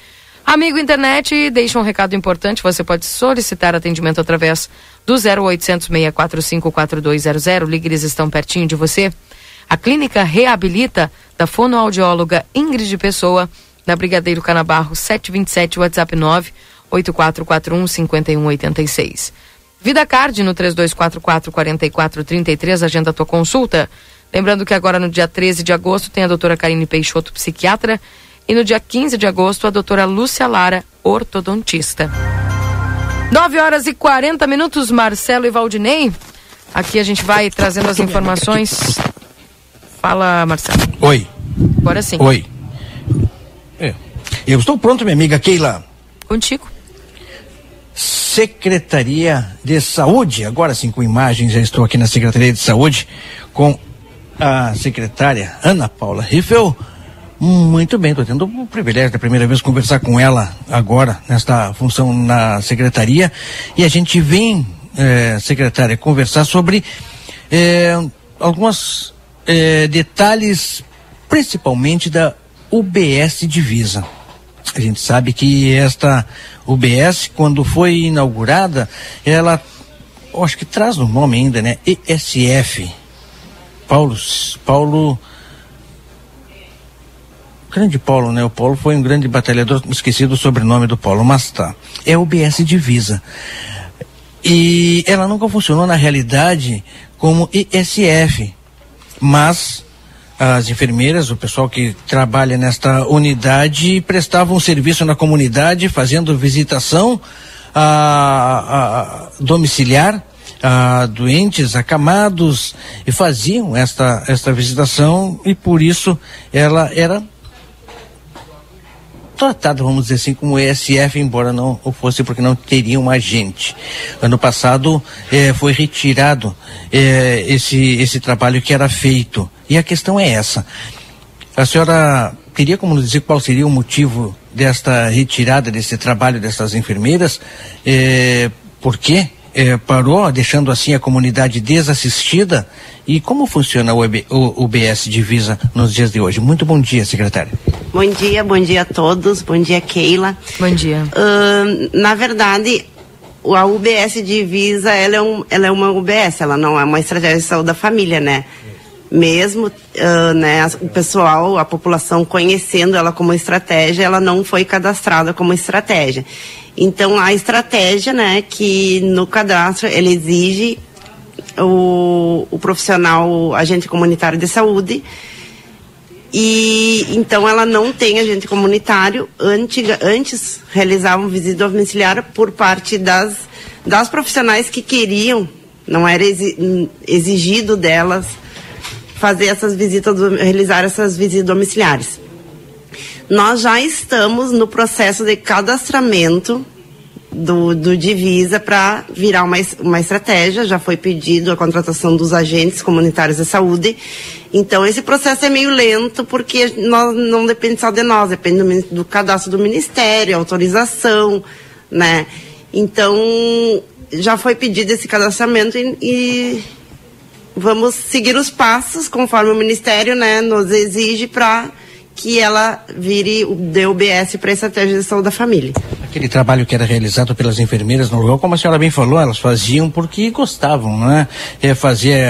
Amigo internet, deixa um recado importante. Você pode solicitar atendimento através do 0800-645-4200. Ligue, eles estão pertinho de você. A Clínica Reabilita, da fonoaudióloga Ingrid Pessoa, na Brigadeiro Canabarro 727, WhatsApp 9 8441-5186. Vida Card no 3244-4433, agenda a tua consulta. Lembrando que agora no dia 13 de agosto tem a doutora Karine Peixoto, psiquiatra, e no dia 15 de agosto a doutora Lúcia Lara, ortodontista. 9h40, Marcelo e Valdinei. Aqui a gente vai trazendo as informações. Fala, Marcelo. Oi. Agora sim. Oi. Eu estou pronto, minha amiga Keila. Contigo. Secretaria de Saúde, agora sim com imagens, já estou aqui na Secretaria de Saúde com a secretária Ana Paula Riffel. Muito bem, estou tendo o privilégio da primeira vez conversar com ela agora, nesta função na secretaria, e a gente vem, secretária, conversar sobre alguns detalhes, principalmente da UBS Divisa. A gente sabe que esta UBS, quando foi inaugurada, ela, acho que traz no nome ainda, né, ESF, Grande Paulo, né? O Paulo foi um grande batalhador, esqueci do sobrenome do Paulo, mas tá. É o UBS Divisa. E ela nunca funcionou na realidade como ESF, mas as enfermeiras, o pessoal que trabalha nesta unidade, prestavam serviço na comunidade, fazendo visitação a domiciliar a doentes, acamados, e faziam esta visitação, e por isso ela era tratado, vamos dizer assim, como ESF, embora não o fosse, porque não teria um agente. Ano passado foi retirado esse trabalho que era feito. E a questão é essa. A senhora teria como nos dizer qual seria o motivo desta retirada, desse trabalho dessas enfermeiras? Por quê? Parou, deixando assim a comunidade desassistida? E como funciona o UBS Divisa nos dias de hoje? Muito bom dia, secretária. Bom dia a todos, bom dia, Keila. Bom dia. Na verdade, a UBS Divisa, ela é uma UBS, ela não é uma estratégia de saúde da família, né? Mesmo né, o pessoal, a população conhecendo ela como estratégia, ela não foi cadastrada como estratégia. Então, a estratégia, né, que no cadastro ele exige o profissional, o agente comunitário de saúde, e então ela não tem agente comunitário. Antes realizavam visita domiciliar por parte das profissionais que queriam, não era exigido delas fazer essas visitas, realizar essas visitas domiciliares. Nós já estamos no processo de cadastramento do Divisa para virar uma estratégia. Já foi pedido a contratação dos agentes comunitários de saúde. Então, esse processo é meio lento, porque nós, não depende só de nós, depende do cadastro do Ministério, autorização, né? Então, já foi pedido esse cadastramento e vamos seguir os passos conforme o Ministério, né, nos exige para que ela vire de UBS para a estratégia de saúde da família. Aquele trabalho que era realizado pelas enfermeiras no local, como a senhora bem falou, elas faziam porque gostavam, né? Fazer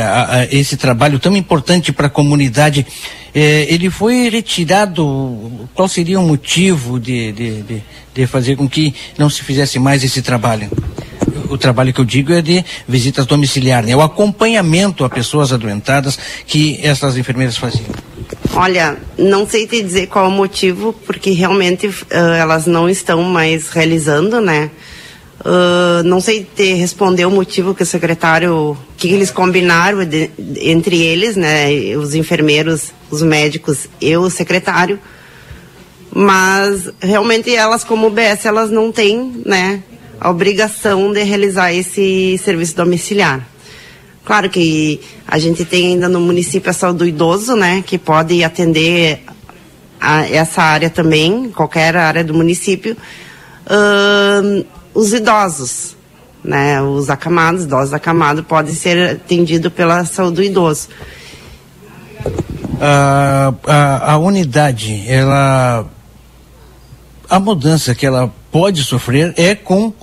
esse trabalho tão importante para a comunidade. Ele foi retirado. Qual seria o motivo de fazer com que não se fizesse mais esse trabalho? O trabalho que eu digo é de visitas domiciliares, né? O acompanhamento a pessoas adoentadas que essas enfermeiras faziam. Olha, não sei te dizer qual o motivo, porque realmente elas não estão mais realizando, né? Não sei te responder o motivo que o secretário, que eles combinaram entre eles, né? Os enfermeiros, os médicos e o secretário. Mas realmente elas, como UBS, elas não têm, né, a obrigação de realizar esse serviço domiciliar. Claro que a gente tem ainda no município a saúde do idoso, né, que pode atender a essa área também, qualquer área do município, os idosos, né, os acamados, idosos acamados podem ser atendidos pela saúde do idoso. A unidade, a mudança que ela pode sofrer é com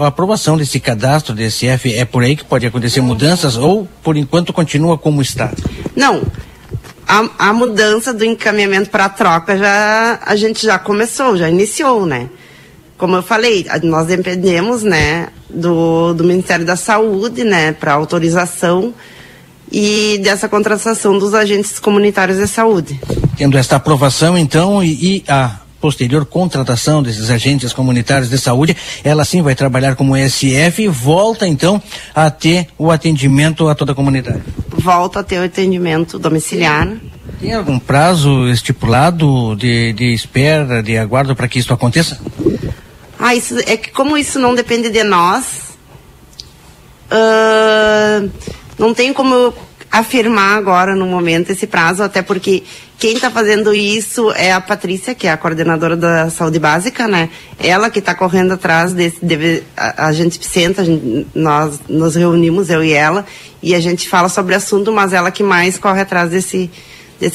a aprovação desse cadastro, desse F, é por aí que pode acontecer mudanças, ou por enquanto continua como está? Não, a mudança do encaminhamento para a troca, já, a gente já começou, já iniciou, né? como eu falei, nós dependemos, né, do Ministério da Saúde, né, para autorização e dessa contratação dos agentes comunitários de saúde. Tendo esta aprovação, então, e a posterior contratação desses agentes comunitários de saúde, ela sim vai trabalhar como ESF e volta, então, a ter o atendimento a toda a comunidade. Volta a ter o atendimento domiciliar. Tem algum prazo estipulado de espera, de aguardo para que isso aconteça? Ah, isso é que como isso não depende de nós, não tem como eu afirmar agora no momento esse prazo, até porque quem está fazendo isso é a Patrícia, que é a coordenadora da saúde básica, né? Ela que está correndo atrás desse dever. A gente senta, nós nos reunimos, eu e ela, e a gente fala sobre o assunto, mas ela que mais corre atrás desse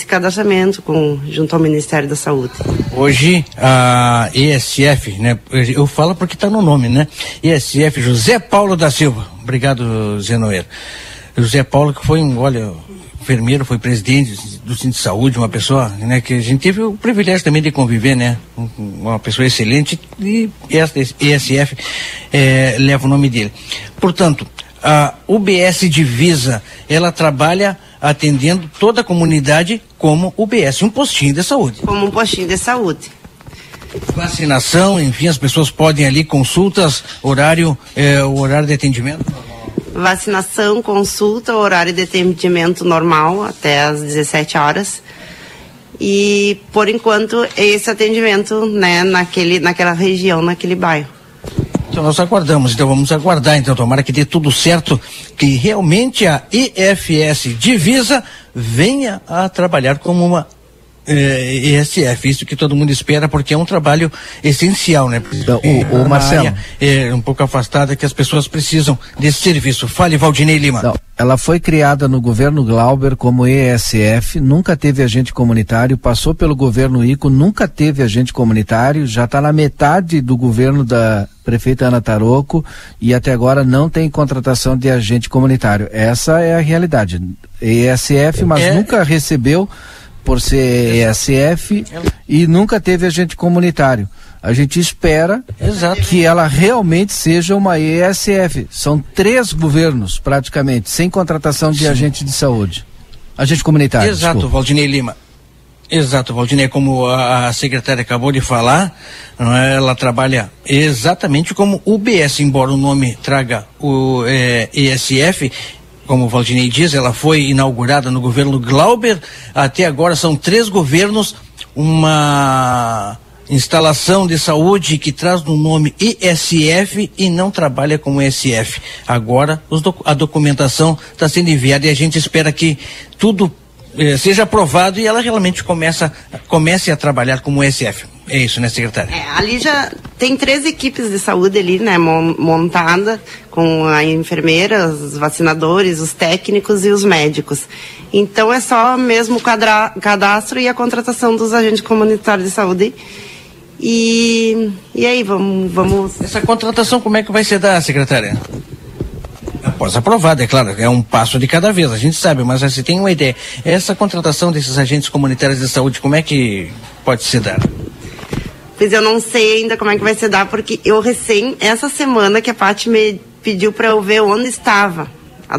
cadastramento junto ao Ministério da Saúde. Hoje, a ESF, né? Eu falo porque está no nome, né? ESF José Paulo da Silva. Obrigado, Zenoeiro. José Paulo, que foi enfermeiro, foi presidente do Centro de Saúde, uma pessoa, né, que a gente teve o privilégio também de conviver, né, uma pessoa excelente, e esta ESF leva o nome dele. Portanto, a UBS Divisa, ela trabalha atendendo toda a comunidade como UBS, um postinho de saúde. Como um postinho de saúde. Vacinação, enfim, as pessoas podem ali, consultas, o horário de atendimento. Vacinação, consulta, horário de atendimento normal, até às 17 horas. E, por enquanto, esse atendimento, né, naquela região, naquele bairro. Então, nós aguardamos, então vamos aguardar, então, tomara que dê tudo certo, que realmente a EFS Divisa venha a trabalhar como uma ESF, isso que todo mundo espera, porque é um trabalho essencial, né? Então, o Marcelo é um pouco afastada, que as pessoas precisam desse serviço. Fale, Valdinei Lima. Não, ela foi criada no governo Glauber como ESF, nunca teve agente comunitário, passou pelo governo Ico, nunca teve agente comunitário, já está na metade do governo da prefeita Ana Taroco e até agora não tem contratação de agente comunitário. Essa é a realidade. ESF, mas nunca recebeu por ser ESF e nunca teve agente comunitário. A gente espera que ela realmente seja uma ESF. São 3 governos, praticamente, sem contratação de agente de saúde. Agente comunitário. Exato, desculpa. Valdinei Lima. Exato, Valdinei, como a secretária acabou de falar, ela trabalha exatamente como UBS, embora o nome traga o ESF. Como o Valdinei diz, ela foi inaugurada no governo Glauber. Até agora são 3 governos, uma instalação de saúde que traz no nome ESF e não trabalha como ESF. Agora a documentação está sendo enviada e a gente espera que tudo seja aprovado e ela realmente comece a trabalhar como ESF. É isso, né, secretária? Ali já tem 3 equipes de saúde ali, né, montada com a enfermeira, os vacinadores, os técnicos e os médicos. Então é só mesmo o cadastro e a contratação dos agentes comunitários de saúde. E aí, vamos... Essa contratação como é que vai ser da secretária? Após aprovada, é claro, é um passo de cada vez, a gente sabe, mas você tem uma ideia. Essa contratação desses agentes comunitários de saúde, como é que pode se dar? Pois eu não sei ainda como é que vai se dar, porque eu essa semana que a Paty me pediu para eu ver onde estava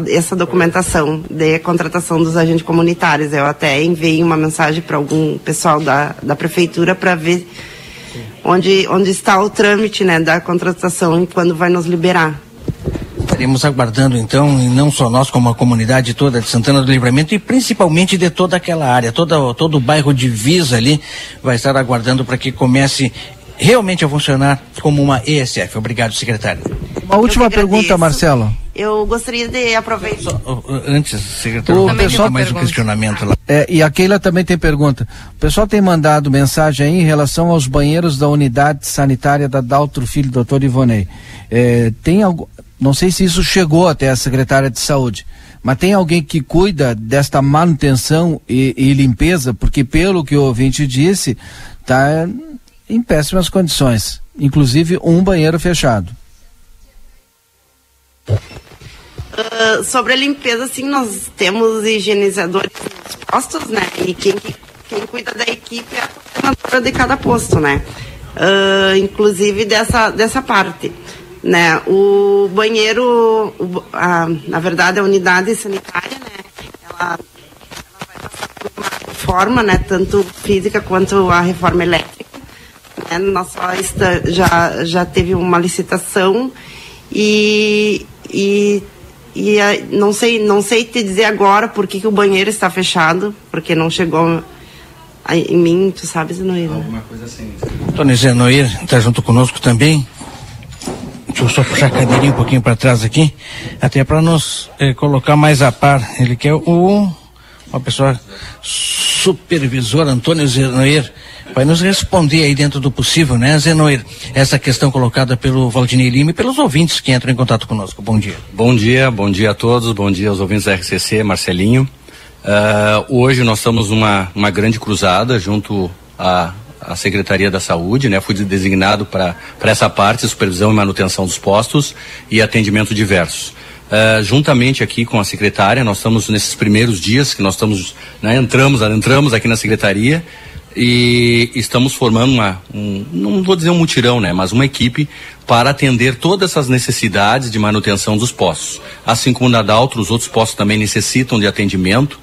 essa documentação de contratação dos agentes comunitários. Eu até enviei uma mensagem para algum pessoal da prefeitura para ver onde está o trâmite, né, da contratação e quando vai nos liberar. Estaremos aguardando, então, e não só nós, como a comunidade toda de Santana do Livramento e principalmente de toda aquela área, todo o bairro Divisa ali vai estar aguardando para que comece realmente a funcionar como uma ESF. Obrigado, secretário. Uma última pergunta, Marcelo. Eu gostaria de aproveitar. Antes, secretário, mais um questionamento lá. E a Keila também tem pergunta. O pessoal tem mandado mensagem aí em relação aos banheiros da unidade sanitária da Daltro Filho, doutor Ivonei. Tem algo... Não sei se isso chegou até a secretária de saúde, mas tem alguém que cuida desta manutenção e limpeza? Porque pelo que o ouvinte disse, está em péssimas condições, inclusive um banheiro fechado. Sobre a limpeza, sim, nós temos higienizadores nos postos, né? E quem cuida da equipe é a coordenadora de cada posto, né? inclusive dessa parte, né? O banheiro, na verdade, a unidade sanitária, né? Ela vai passar por uma reforma, né? Tanto física quanto a reforma elétrica, né? Nós já teve uma licitação e não sei te dizer agora por que o banheiro está fechado, porque não chegou em mim, tu sabes, Zenoir? Alguma coisa assim. Antônio Zenoir está junto conosco também. Deixa eu só puxar a cadeirinha um pouquinho para trás aqui, até para nos colocar mais a par. Ele que é uma pessoa supervisor, Antônio Zenoir, vai nos responder aí dentro do possível, né, Zenoir, essa questão colocada pelo Valdinei Lima e pelos ouvintes que entram em contato conosco. Bom dia. Bom dia a todos, bom dia aos ouvintes da RCC, Marcelinho. Hoje nós estamos uma grande cruzada junto à Secretaria da Saúde, né? Fui designado para essa parte, supervisão e manutenção dos postos e atendimento diversos. Juntamente aqui com a secretária, nós estamos nesses primeiros dias que nós estamos, né, adentramos aqui na secretaria e estamos formando não vou dizer um mutirão, né, mas uma equipe para atender todas essas necessidades de manutenção dos postos. Assim como o Nadaltro, os outros postos também necessitam de atendimento.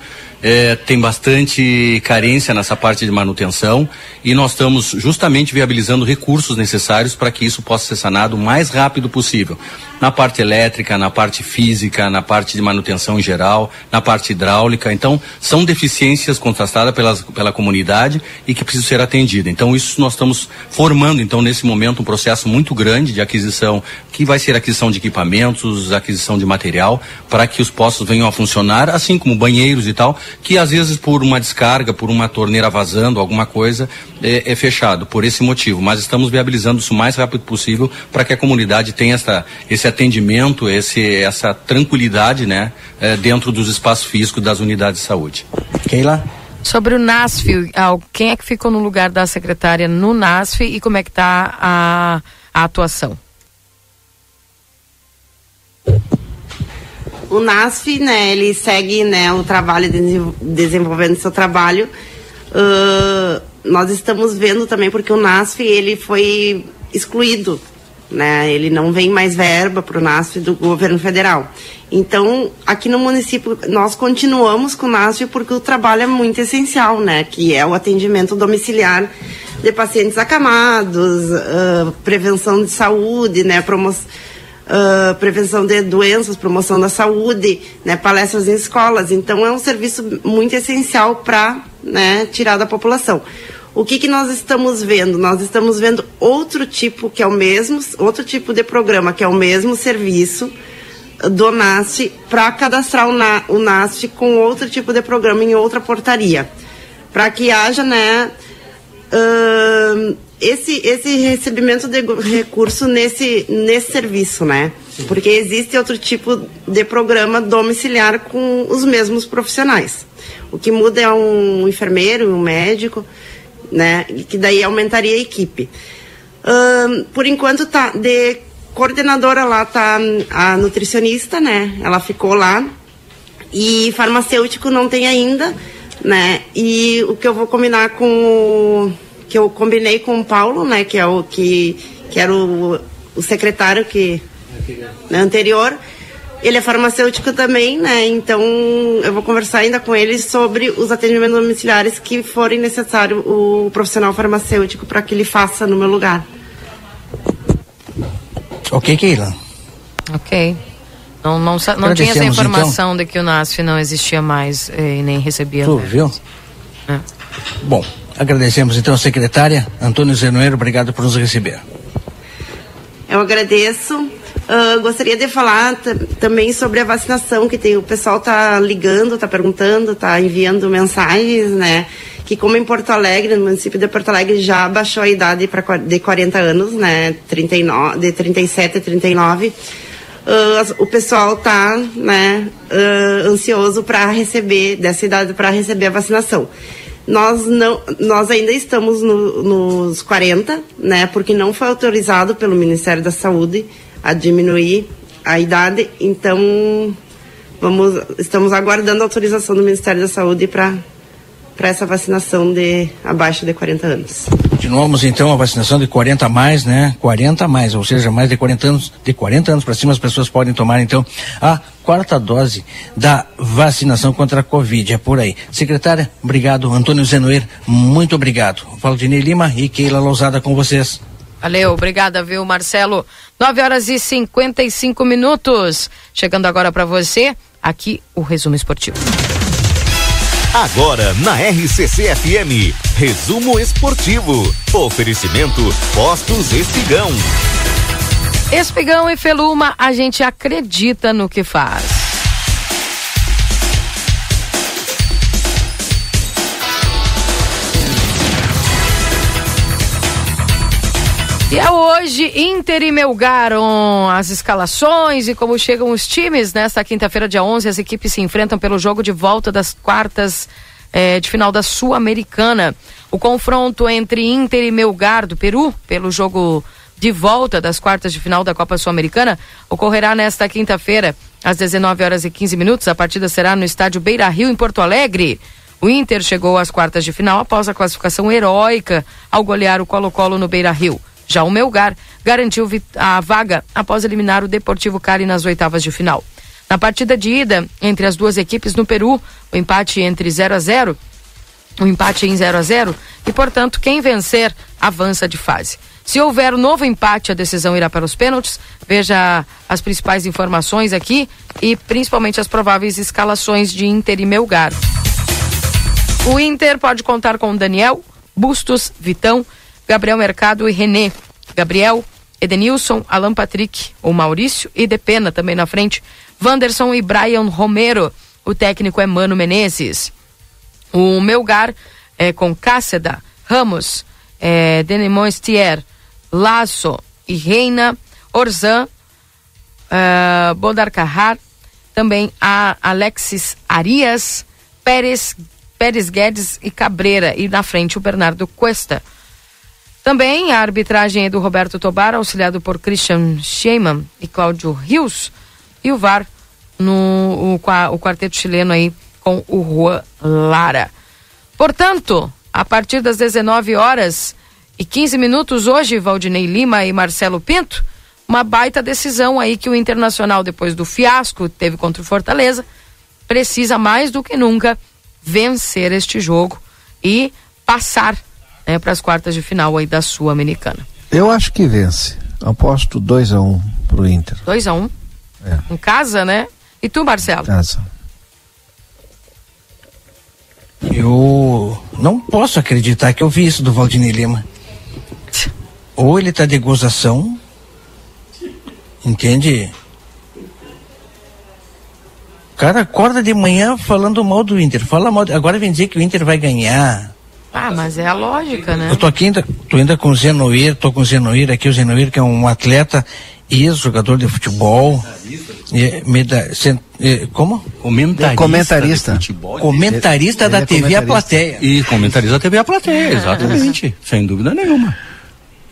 Tem bastante carência nessa parte de manutenção e nós estamos justamente viabilizando recursos necessários para que isso possa ser sanado o mais rápido possível. Na parte elétrica, na parte física, na parte de manutenção em geral, na parte hidráulica. Então, são deficiências contrastadas pela comunidade e que precisam ser atendidas. Então, isso nós estamos formando, então, nesse momento, um processo muito grande de aquisição, que vai ser aquisição de equipamentos, aquisição de material, para que os postos venham a funcionar, assim como banheiros e tal, que às vezes por uma descarga, por uma torneira vazando, alguma coisa, é fechado, por esse motivo. Mas estamos viabilizando isso o mais rápido possível para que a comunidade tenha esse atendimento, essa tranquilidade, né, dentro dos espaços físicos das unidades de saúde. Keila? Sobre o NASF, quem é que ficou no lugar da secretária no NASF e como é que está a atuação? O NASF, né, ele segue, né, o trabalho, desenvolvendo seu trabalho. Nós estamos vendo também, porque o NASF, ele foi excluído, né, ele não vem mais verba para o NASF do governo federal. Então, aqui no município, nós continuamos com o NASF porque o trabalho é muito essencial, né, que é o atendimento domiciliar de pacientes acamados, prevenção de saúde, né, prevenção de doenças, promoção da saúde, né, palestras em escolas. Então é um serviço muito essencial para, né, tirar da população. O que nós estamos vendo? Nós estamos vendo outro tipo de programa, que é o mesmo serviço do NASF, para cadastrar o NASF com outro tipo de programa em outra portaria, para que haja, né, esse recebimento de recurso nesse serviço, né? Porque existe outro tipo de programa domiciliar com os mesmos profissionais. O que muda é um enfermeiro, um médico, né? Que daí aumentaria a equipe. Por enquanto, tá de coordenadora lá tá a nutricionista, né? Ela ficou lá. E farmacêutico não tem ainda, né? E o que eu vou combinar que eu combinei com o Paulo, né, que é que era o secretário que anterior, ele é farmacêutico também, né, então eu vou conversar ainda com ele sobre os atendimentos domiciliares que forem necessário o profissional farmacêutico para que ele faça no meu lugar. Ok, Keila. Ok. Não tinha essa informação, então, de que o NASF não existia mais e nem recebia. Tu viu? É. Bom, agradecemos então a secretária Antônio Zenoir, obrigado por nos receber. Eu agradeço. Gostaria de falar também sobre a vacinação, que o pessoal tá ligando, tá perguntando, tá enviando mensagens, né? Que como em Porto Alegre, no município de Porto Alegre, já baixou a idade de 40 anos, né? 39, de 37 a 39. O pessoal tá, né, ansioso para receber, dessa idade, para receber a vacinação. Nós ainda estamos nos 40, né, porque não foi autorizado pelo Ministério da Saúde a diminuir a idade, então estamos aguardando a autorização do Ministério da Saúde para para essa vacinação de abaixo de 40 anos. Continuamos então a vacinação de 40 a mais, né? 40 a mais, ou seja, mais de 40 anos, de 40 anos para cima as pessoas podem tomar então a quarta dose da vacinação contra a Covid, é por aí. Secretária, obrigado. Antônio Zenoer, muito obrigado. Valdinei Lima e Keila Lousada com vocês. Valeu, obrigada, viu, Marcelo? 9h55. Chegando agora para você, aqui o Resumo Esportivo. Agora na RCC FM, Resumo Esportivo. Oferecimento Postos Espigão. Espigão e Feluma, a gente acredita no que faz. E é hoje Inter e Melgar, as escalações e como chegam os times nesta quinta-feira, dia 11, as equipes se enfrentam pelo jogo de volta das quartas de final da Sul-Americana. O confronto entre Inter e Melgar do Peru, pelo jogo de volta das quartas de final da Copa Sul-Americana, ocorrerá nesta quinta-feira, às 19h15. A partida será no estádio Beira-Rio, em Porto Alegre. O Inter chegou às quartas de final após a classificação heróica ao golear o Colo-Colo no Beira-Rio. Já o Melgar garantiu a vaga após eliminar o Deportivo Cali nas oitavas de final. Na partida de ida entre as duas equipes no Peru, o empate em 0-0, e portanto quem vencer avança de fase. Se houver um novo empate, a decisão irá para os pênaltis. Veja as principais informações aqui e principalmente as prováveis escalações de Inter e Melgar. O Inter pode contar com Daniel, Bustos, Vitão, Gabriel Mercado e René, Gabriel, Edenilson, Alan Patrick, o Maurício e Depena também na frente, Wanderson e Brian Romero. O técnico é Mano Menezes. O Melgar é com Cásseda, Ramos, Denemonstier, Lasso e Reina, Orzan, Bodarcarrar, também a Alexis Arias, Pérez Guedes e Cabreira, e na frente o Bernardo Cuesta. Também a arbitragem é do Roberto Tobar, auxiliado por Christian Scheiman e Cláudio Rios. E o VAR o quarteto chileno aí com o Juan Lara. Portanto, a partir das 19h15 hoje, Valdinei Lima e Marcelo Pinto, uma baita decisão aí que o Internacional, depois do fiasco que teve contra o Fortaleza, precisa mais do que nunca vencer este jogo e passar para as quartas de final aí da Sul-Americana. Eu acho que vence. Aposto 2-1 pro Inter. 2-1? É. Em casa, né? E tu, Marcelo? Em casa. Eu não posso acreditar que eu vi isso do Valdinei Lima. Ou ele tá de gozação, entende? O cara acorda de manhã falando mal do Inter. Fala mal. Agora vem dizer que o Inter vai ganhar. Ah, mas é a lógica, né? Eu tô aqui ainda com o Zenoir, o Zenoir que é um atleta ex-jogador de futebol. Comentarista. Comentarista da TV A Plateia. E comentarista da TV A Plateia, exatamente. Sem dúvida nenhuma.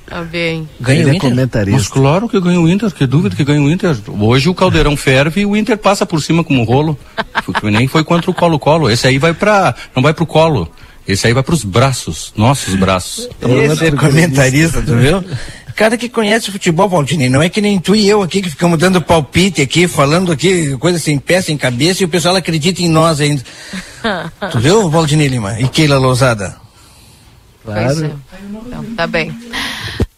Tá bem. Ganha o Inter? Comentarista. Mas claro que ganha o Inter, que dúvida que ganha o Inter. Hoje o Caldeirão ferve e o Inter passa por cima como um rolo. Nem foi contra o Colo-Colo. Esse aí não vai pro Colo. Esse aí vai para os braços, nossos braços. Esse é comentarista, tu viu? Cara que conhece futebol, Valdinei, não é que nem tu e eu aqui que ficamos dando palpite aqui, falando aqui, coisa sem pé, sem cabeça, e o pessoal acredita em nós ainda. Tu viu, Valdinei Lima? E Keila Lousada? Claro. Então, tá bem.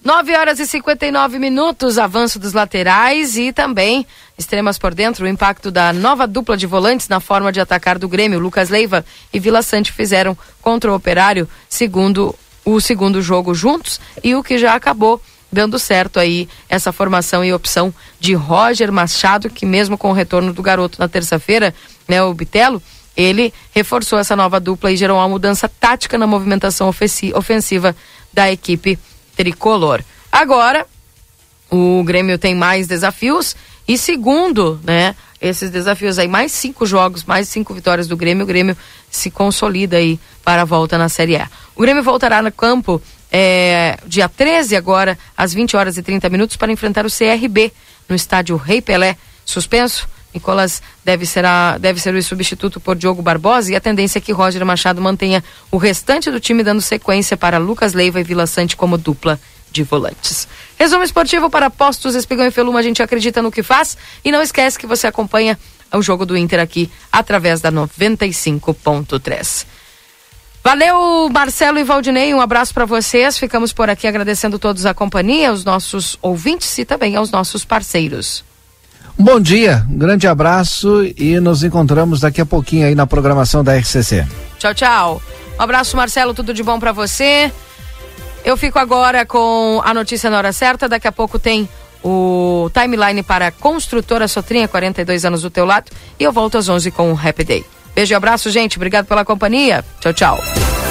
9h59, avanço dos laterais e também extremas por dentro. O impacto da nova dupla de volantes na forma de atacar do Grêmio, Lucas Leiva e Vila Sante fizeram contra o Operário o segundo jogo juntos, e o que já acabou dando certo aí essa formação e opção de Roger Machado, que mesmo com o retorno do garoto na terça-feira, né, o Bitelo, ele reforçou essa nova dupla e gerou uma mudança tática na movimentação ofensiva da equipe tricolor. Agora, o Grêmio tem mais desafios e segundo, né, esses desafios aí, mais 5 jogos, mais 5 vitórias do Grêmio, o Grêmio se consolida aí para a volta na Série A. O Grêmio voltará no campo dia 13 agora, às 20h30, para enfrentar o CRB no estádio Rei Pelé, suspenso Nicolas deve ser o substituto por Diogo Barbosa, e a tendência é que Roger Machado mantenha o restante do time, dando sequência para Lucas Leiva e Vila Sante como dupla de volantes. Resumo esportivo para Postos Espigão e Feluma. A gente acredita no que faz e não esquece que você acompanha o jogo do Inter aqui através da 95.3. Valeu, Marcelo e Valdinei, um abraço para vocês. Ficamos por aqui agradecendo todos a companhia, aos nossos ouvintes e também aos nossos parceiros. Bom dia, um grande abraço e nos encontramos daqui a pouquinho aí na programação da RCC. Tchau, tchau. Um abraço, Marcelo, tudo de bom para você. Eu fico agora com a notícia na hora certa, daqui a pouco tem o timeline para a Construtora Sotrinha, 42 anos do teu lado, e eu volto às 11 com o Happy Day. Beijo e abraço, gente. Obrigado pela companhia. Tchau, tchau.